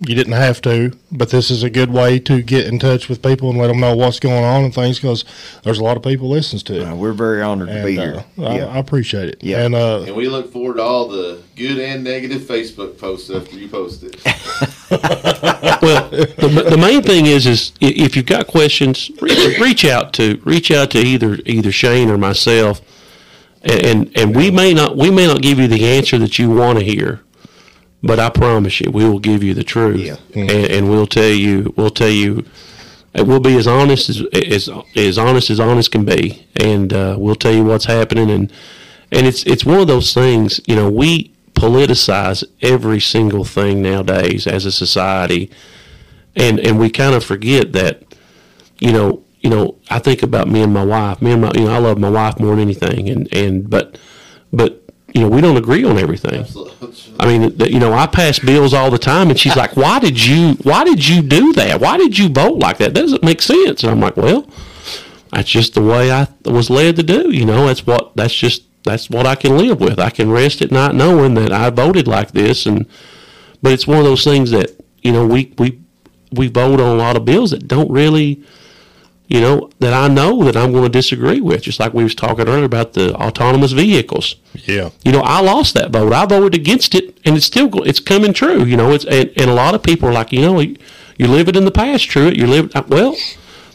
you didn't have to, but this is a good way to get in touch with people and let them know what's going on and things, because there's a lot of people listens to it. Uh, we're very honored and, to be uh, here. I, yeah. I appreciate it. Yeah. And, uh, and we look forward to all the good and negative Facebook posts after you post it. Well, the, the main thing is, is if you've got questions, reach, reach out to reach out to either either Shane or myself, and, and and we may not we may not give you the answer that you want to hear, but I promise you, we will give you the truth, yeah. and, and we'll tell you we'll tell you, we'll be as honest as as, as honest as honest can be, and uh, we'll tell you what's happening, and and it's it's one of those things, you know, we politicize every single thing nowadays as a society, and and we kind of forget that, you know, you know, I think about me and my wife, me and my, you know, I love my wife more than anything, and and but but you know, we don't agree on everything. Absolutely. I mean, you know, I pass bills all the time, and she's like, why did you why did you do that? Why did you vote like that? That doesn't make sense. And I'm like, well, that's just the way I was led to do. You know, that's what that's just that's what I can live with. I can rest at night knowing that I voted like this. And but it's one of those things that, you know, we we we vote on a lot of bills that don't really, you know, that I know that I'm going to disagree with. Just like we was talking earlier about the autonomous vehicles. Yeah. You know, I lost that vote. I voted against it, and it's still it's coming true. You know, it's and, and a lot of people are like, you know, you're living in the past, Truett. You're living well,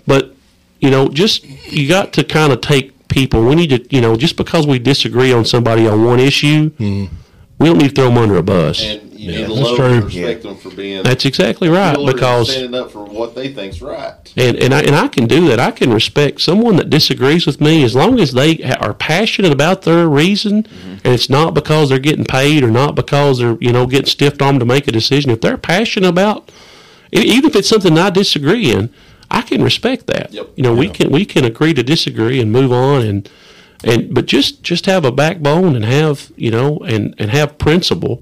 but you know, just you got to kind of take. People, we need to, you know, just because we disagree on somebody on one issue, mm. we don't need to throw them under a bus. And you yeah, need to love and respect yeah. them for being. That's exactly right, because standing up for what they think's right. And and I and I can do that. I can respect someone that disagrees with me as long as they are passionate about their reason, mm-hmm. and it's not because they're getting paid or not because they're you know getting stiffed armed to make a decision. If they're passionate about, even if it's something I disagree in, I can respect that. Yep. You know, yeah. we can we can agree to disagree and move on, and and but just, just have a backbone and have you know and, and have principle,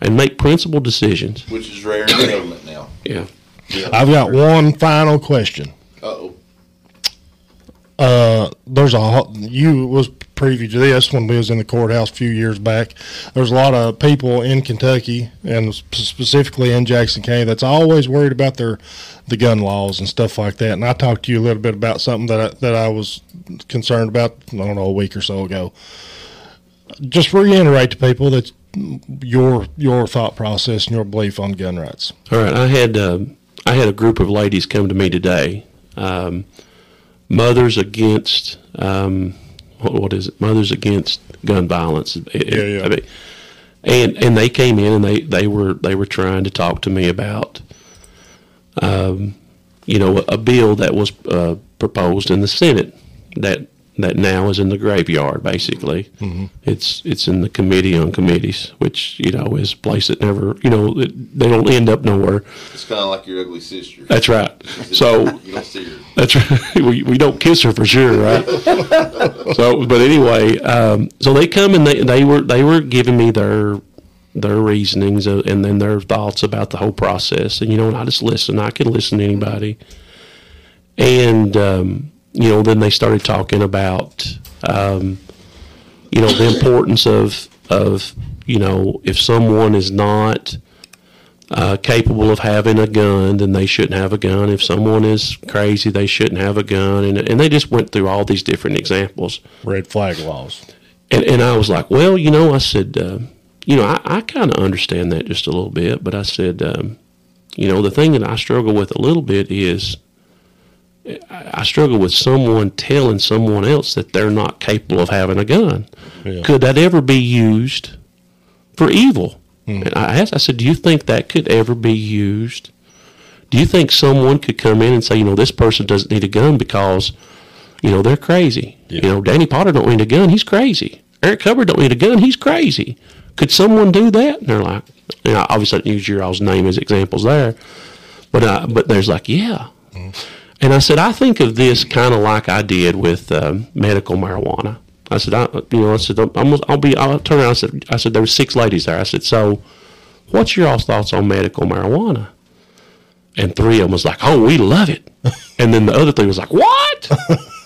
and make principle decisions, which is rare in government now. Yeah. yeah. I've got one final question. Uh-oh. Uh there's a you was preview to this when we was in the courthouse a few years back. There's a lot of people in Kentucky, and specifically in Jackson County, that's always worried about their the gun laws and stuff like that. And I talked to you a little bit about something that I, that I was concerned about, I don't know, a week or so ago. just reiterate to people that your your thought process and your belief on gun rights. All right, I had uh, I had a group of ladies come to me today, um, mothers against um, what, what is it? Mothers against gun violence. It, yeah, yeah. I mean, and and they came in and they, they were they were trying to talk to me about, um, you know, a, a bill that was uh, proposed in the Senate that. That now is in the graveyard, basically. Mm-hmm. It's it's in the committee on committees, which, you know, is a place that never, you know, it, they don't end up nowhere. It's kind of like your ugly sister. That's right. So you don't see her. That's right. We we don't kiss her for sure, right? So, but anyway, um, so they come and they they were they were giving me their their reasonings and then their thoughts about the whole process, and you know, and I just listen. I can listen to anybody, and. Um, You know, then they started talking about, um, you know, the importance of, of, you know, if someone is not uh, capable of having a gun, then they shouldn't have a gun. If someone is crazy, they shouldn't have a gun. And and they just went through all these different examples. Red flag laws. And and I was like, well, you know, I said, uh, you know, I, I kind of understand that just a little bit. But I said, um, you know, the thing that I struggle with a little bit is, I struggle with someone telling someone else that they're not capable of having a gun. Yeah. Could that ever be used for evil? Mm. And I asked, I said, do you think that could ever be used? Do you think someone could come in and say, you know, this person doesn't need a gun because, you know, they're crazy. Yeah. You know, Danny Potter don't need a gun. He's crazy. Eric Hubbard don't need a gun. He's crazy. Could someone do that? And they're like, you know, obviously I didn't use your all's name as examples there, but, uh, but there's like, yeah. Mm. And I said, I think of this kind of like I did with um, medical marijuana. I said, I, you know, I said, I'm, I'll be, I'll turn around. I said, I said, there were six ladies there. I said, so what's your all's thoughts on medical marijuana? And three of them was like, oh, we love it. And then the other three was like, what?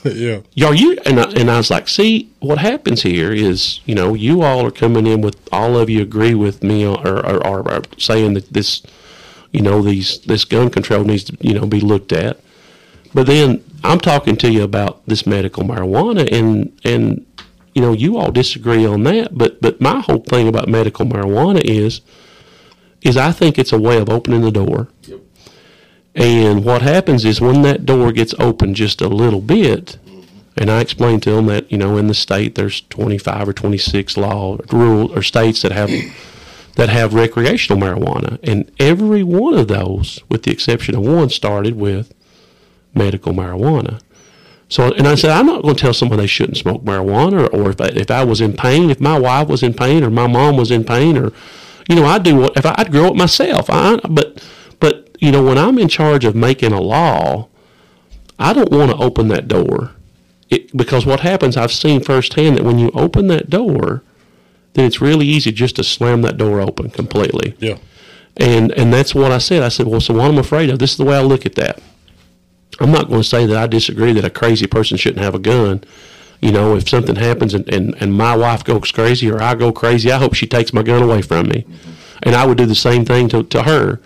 Yeah. Are you? And I, and I was like, see, what happens here is, you know, you all are coming in with, all of you agree with me or are or, or, or saying that this, you know, these this gun control needs to, you know, be looked at. But then I'm talking to you about this medical marijuana, and and you know you all disagree on that. But but my whole thing about medical marijuana is is I think it's a way of opening the door. Yep. And what happens is when that door gets opened just a little bit, and I explained to them that you know in the state there's twenty-five or twenty-six law rules or states that have that have recreational marijuana, and every one of those, with the exception of one, started with medical marijuana. So, and I said, I'm not going to tell someone they shouldn't smoke marijuana, or, or if I, if I was in pain, if my wife was in pain, or my mom was in pain, or, you know, I do what if I, I'd grow it myself. I, but, but you know, when I'm in charge of making a law, I don't want to open that door, it, because what happens, I've seen firsthand that when you open that door, then it's really easy just to slam that door open completely. Yeah. And and that's what I said. I said, well, so what I'm afraid of. This is the way I look at that. I'm not going to say that I disagree that a crazy person shouldn't have a gun. You know, if something happens and, and, and my wife goes crazy or I go crazy, I hope she takes my gun away from me. And I would do the same thing to, to her.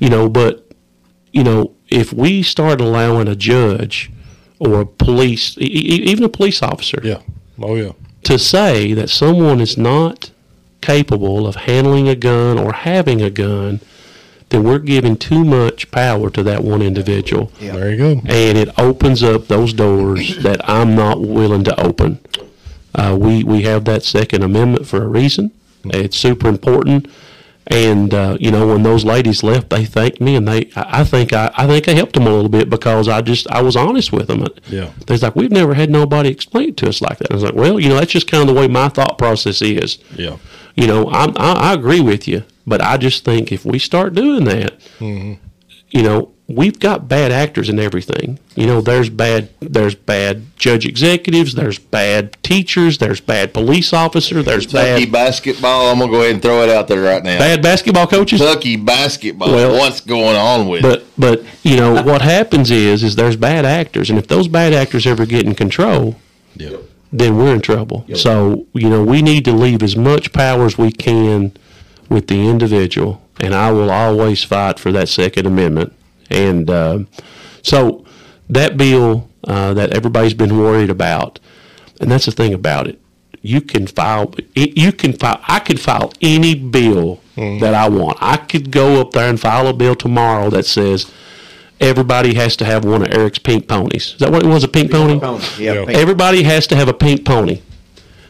You know, but, you know, if we start allowing a judge or a police, e- even a police officer, yeah. Oh, yeah. to say that someone is not capable of handling a gun or having a gun, then we're giving too much power to that one individual. Yeah. There you go. And it opens up those doors that I'm not willing to open. Uh, we, we have that Second Amendment for a reason. It's super important. And, uh, you know, when those ladies left, they thanked me, and they I, I think I, I think I helped them a little bit because I just I was honest with them. Yeah. They're like, we've never had nobody explain it to us like that. I was like, well, you know, that's just kind of the way my thought process is. Yeah. You know, I'm, I I agree with you, but I just think if we start doing that, mm-hmm. you know, we've got bad actors in everything. You know, there's bad there's bad judge executives, there's bad teachers, there's bad police officer, there's Kentucky bad basketball. I'm gonna go ahead and throw it out there right now. Bad basketball coaches. Kentucky basketball. Well, what's going on with? But but you know what happens is is there's bad actors, and if those bad actors ever get in control. Yep. Then we're in trouble. Yep. So, you know, we need to leave as much power as we can with the individual, and I will always fight for that Second Amendment. And uh, so that bill uh, that everybody's been worried about, and that's the thing about it, you can file, you can file, I could file any bill mm. that I want. I could go up there and file a bill tomorrow that says everybody has to have one of Eric's pink ponies. Is that what it was, a pink, pink pony? pony. Yeah, yeah. Pink. Everybody has to have a pink pony.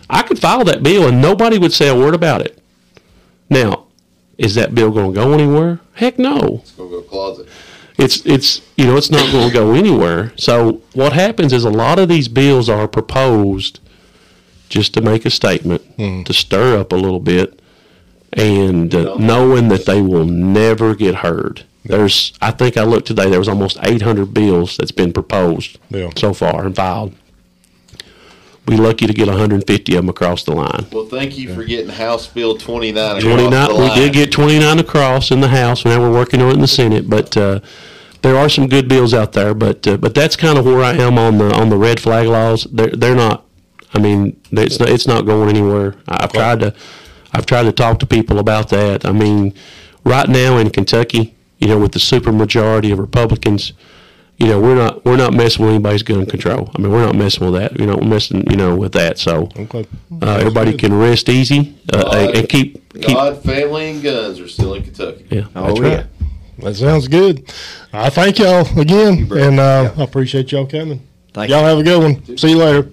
I could file that bill and nobody would say a word about it. Now, is that bill going to go anywhere? Heck no. It's going to go to the closet. It's, it's, you know, it's not going to go anywhere. So what happens is a lot of these bills are proposed just to make a statement, mm. to stir up a little bit, and uh, knowing that they will never get heard. There's, I think I looked today, there was almost eight hundred bills that's been proposed yeah. so far and filed. We're lucky to get one hundred fifty of them across the line. Well, thank you for getting House Bill twenty-nine across twenty-nine, the line. We did get twenty-nine across in the House. Now we're working on it in the Senate. But uh, there are some good bills out there. But uh, but that's kind of where I am on the on the red flag laws. They're they're not. I mean, it's not it's not going anywhere. I've tried to I've tried to talk to people about that. I mean, right now in Kentucky, you know, with the supermajority of Republicans. You know, we're not we're not messing with anybody's gun control. I mean, we're not messing with that. You know, messing you know with that. So okay. uh, everybody good. can rest easy uh, God, and keep, keep. God, family, and guns are still in Kentucky. Yeah, oh, that's right. Yeah. That sounds good. I thank y'all again, thank you, and uh, yeah. I appreciate y'all coming. Thank y'all you. Have a good one. See you later.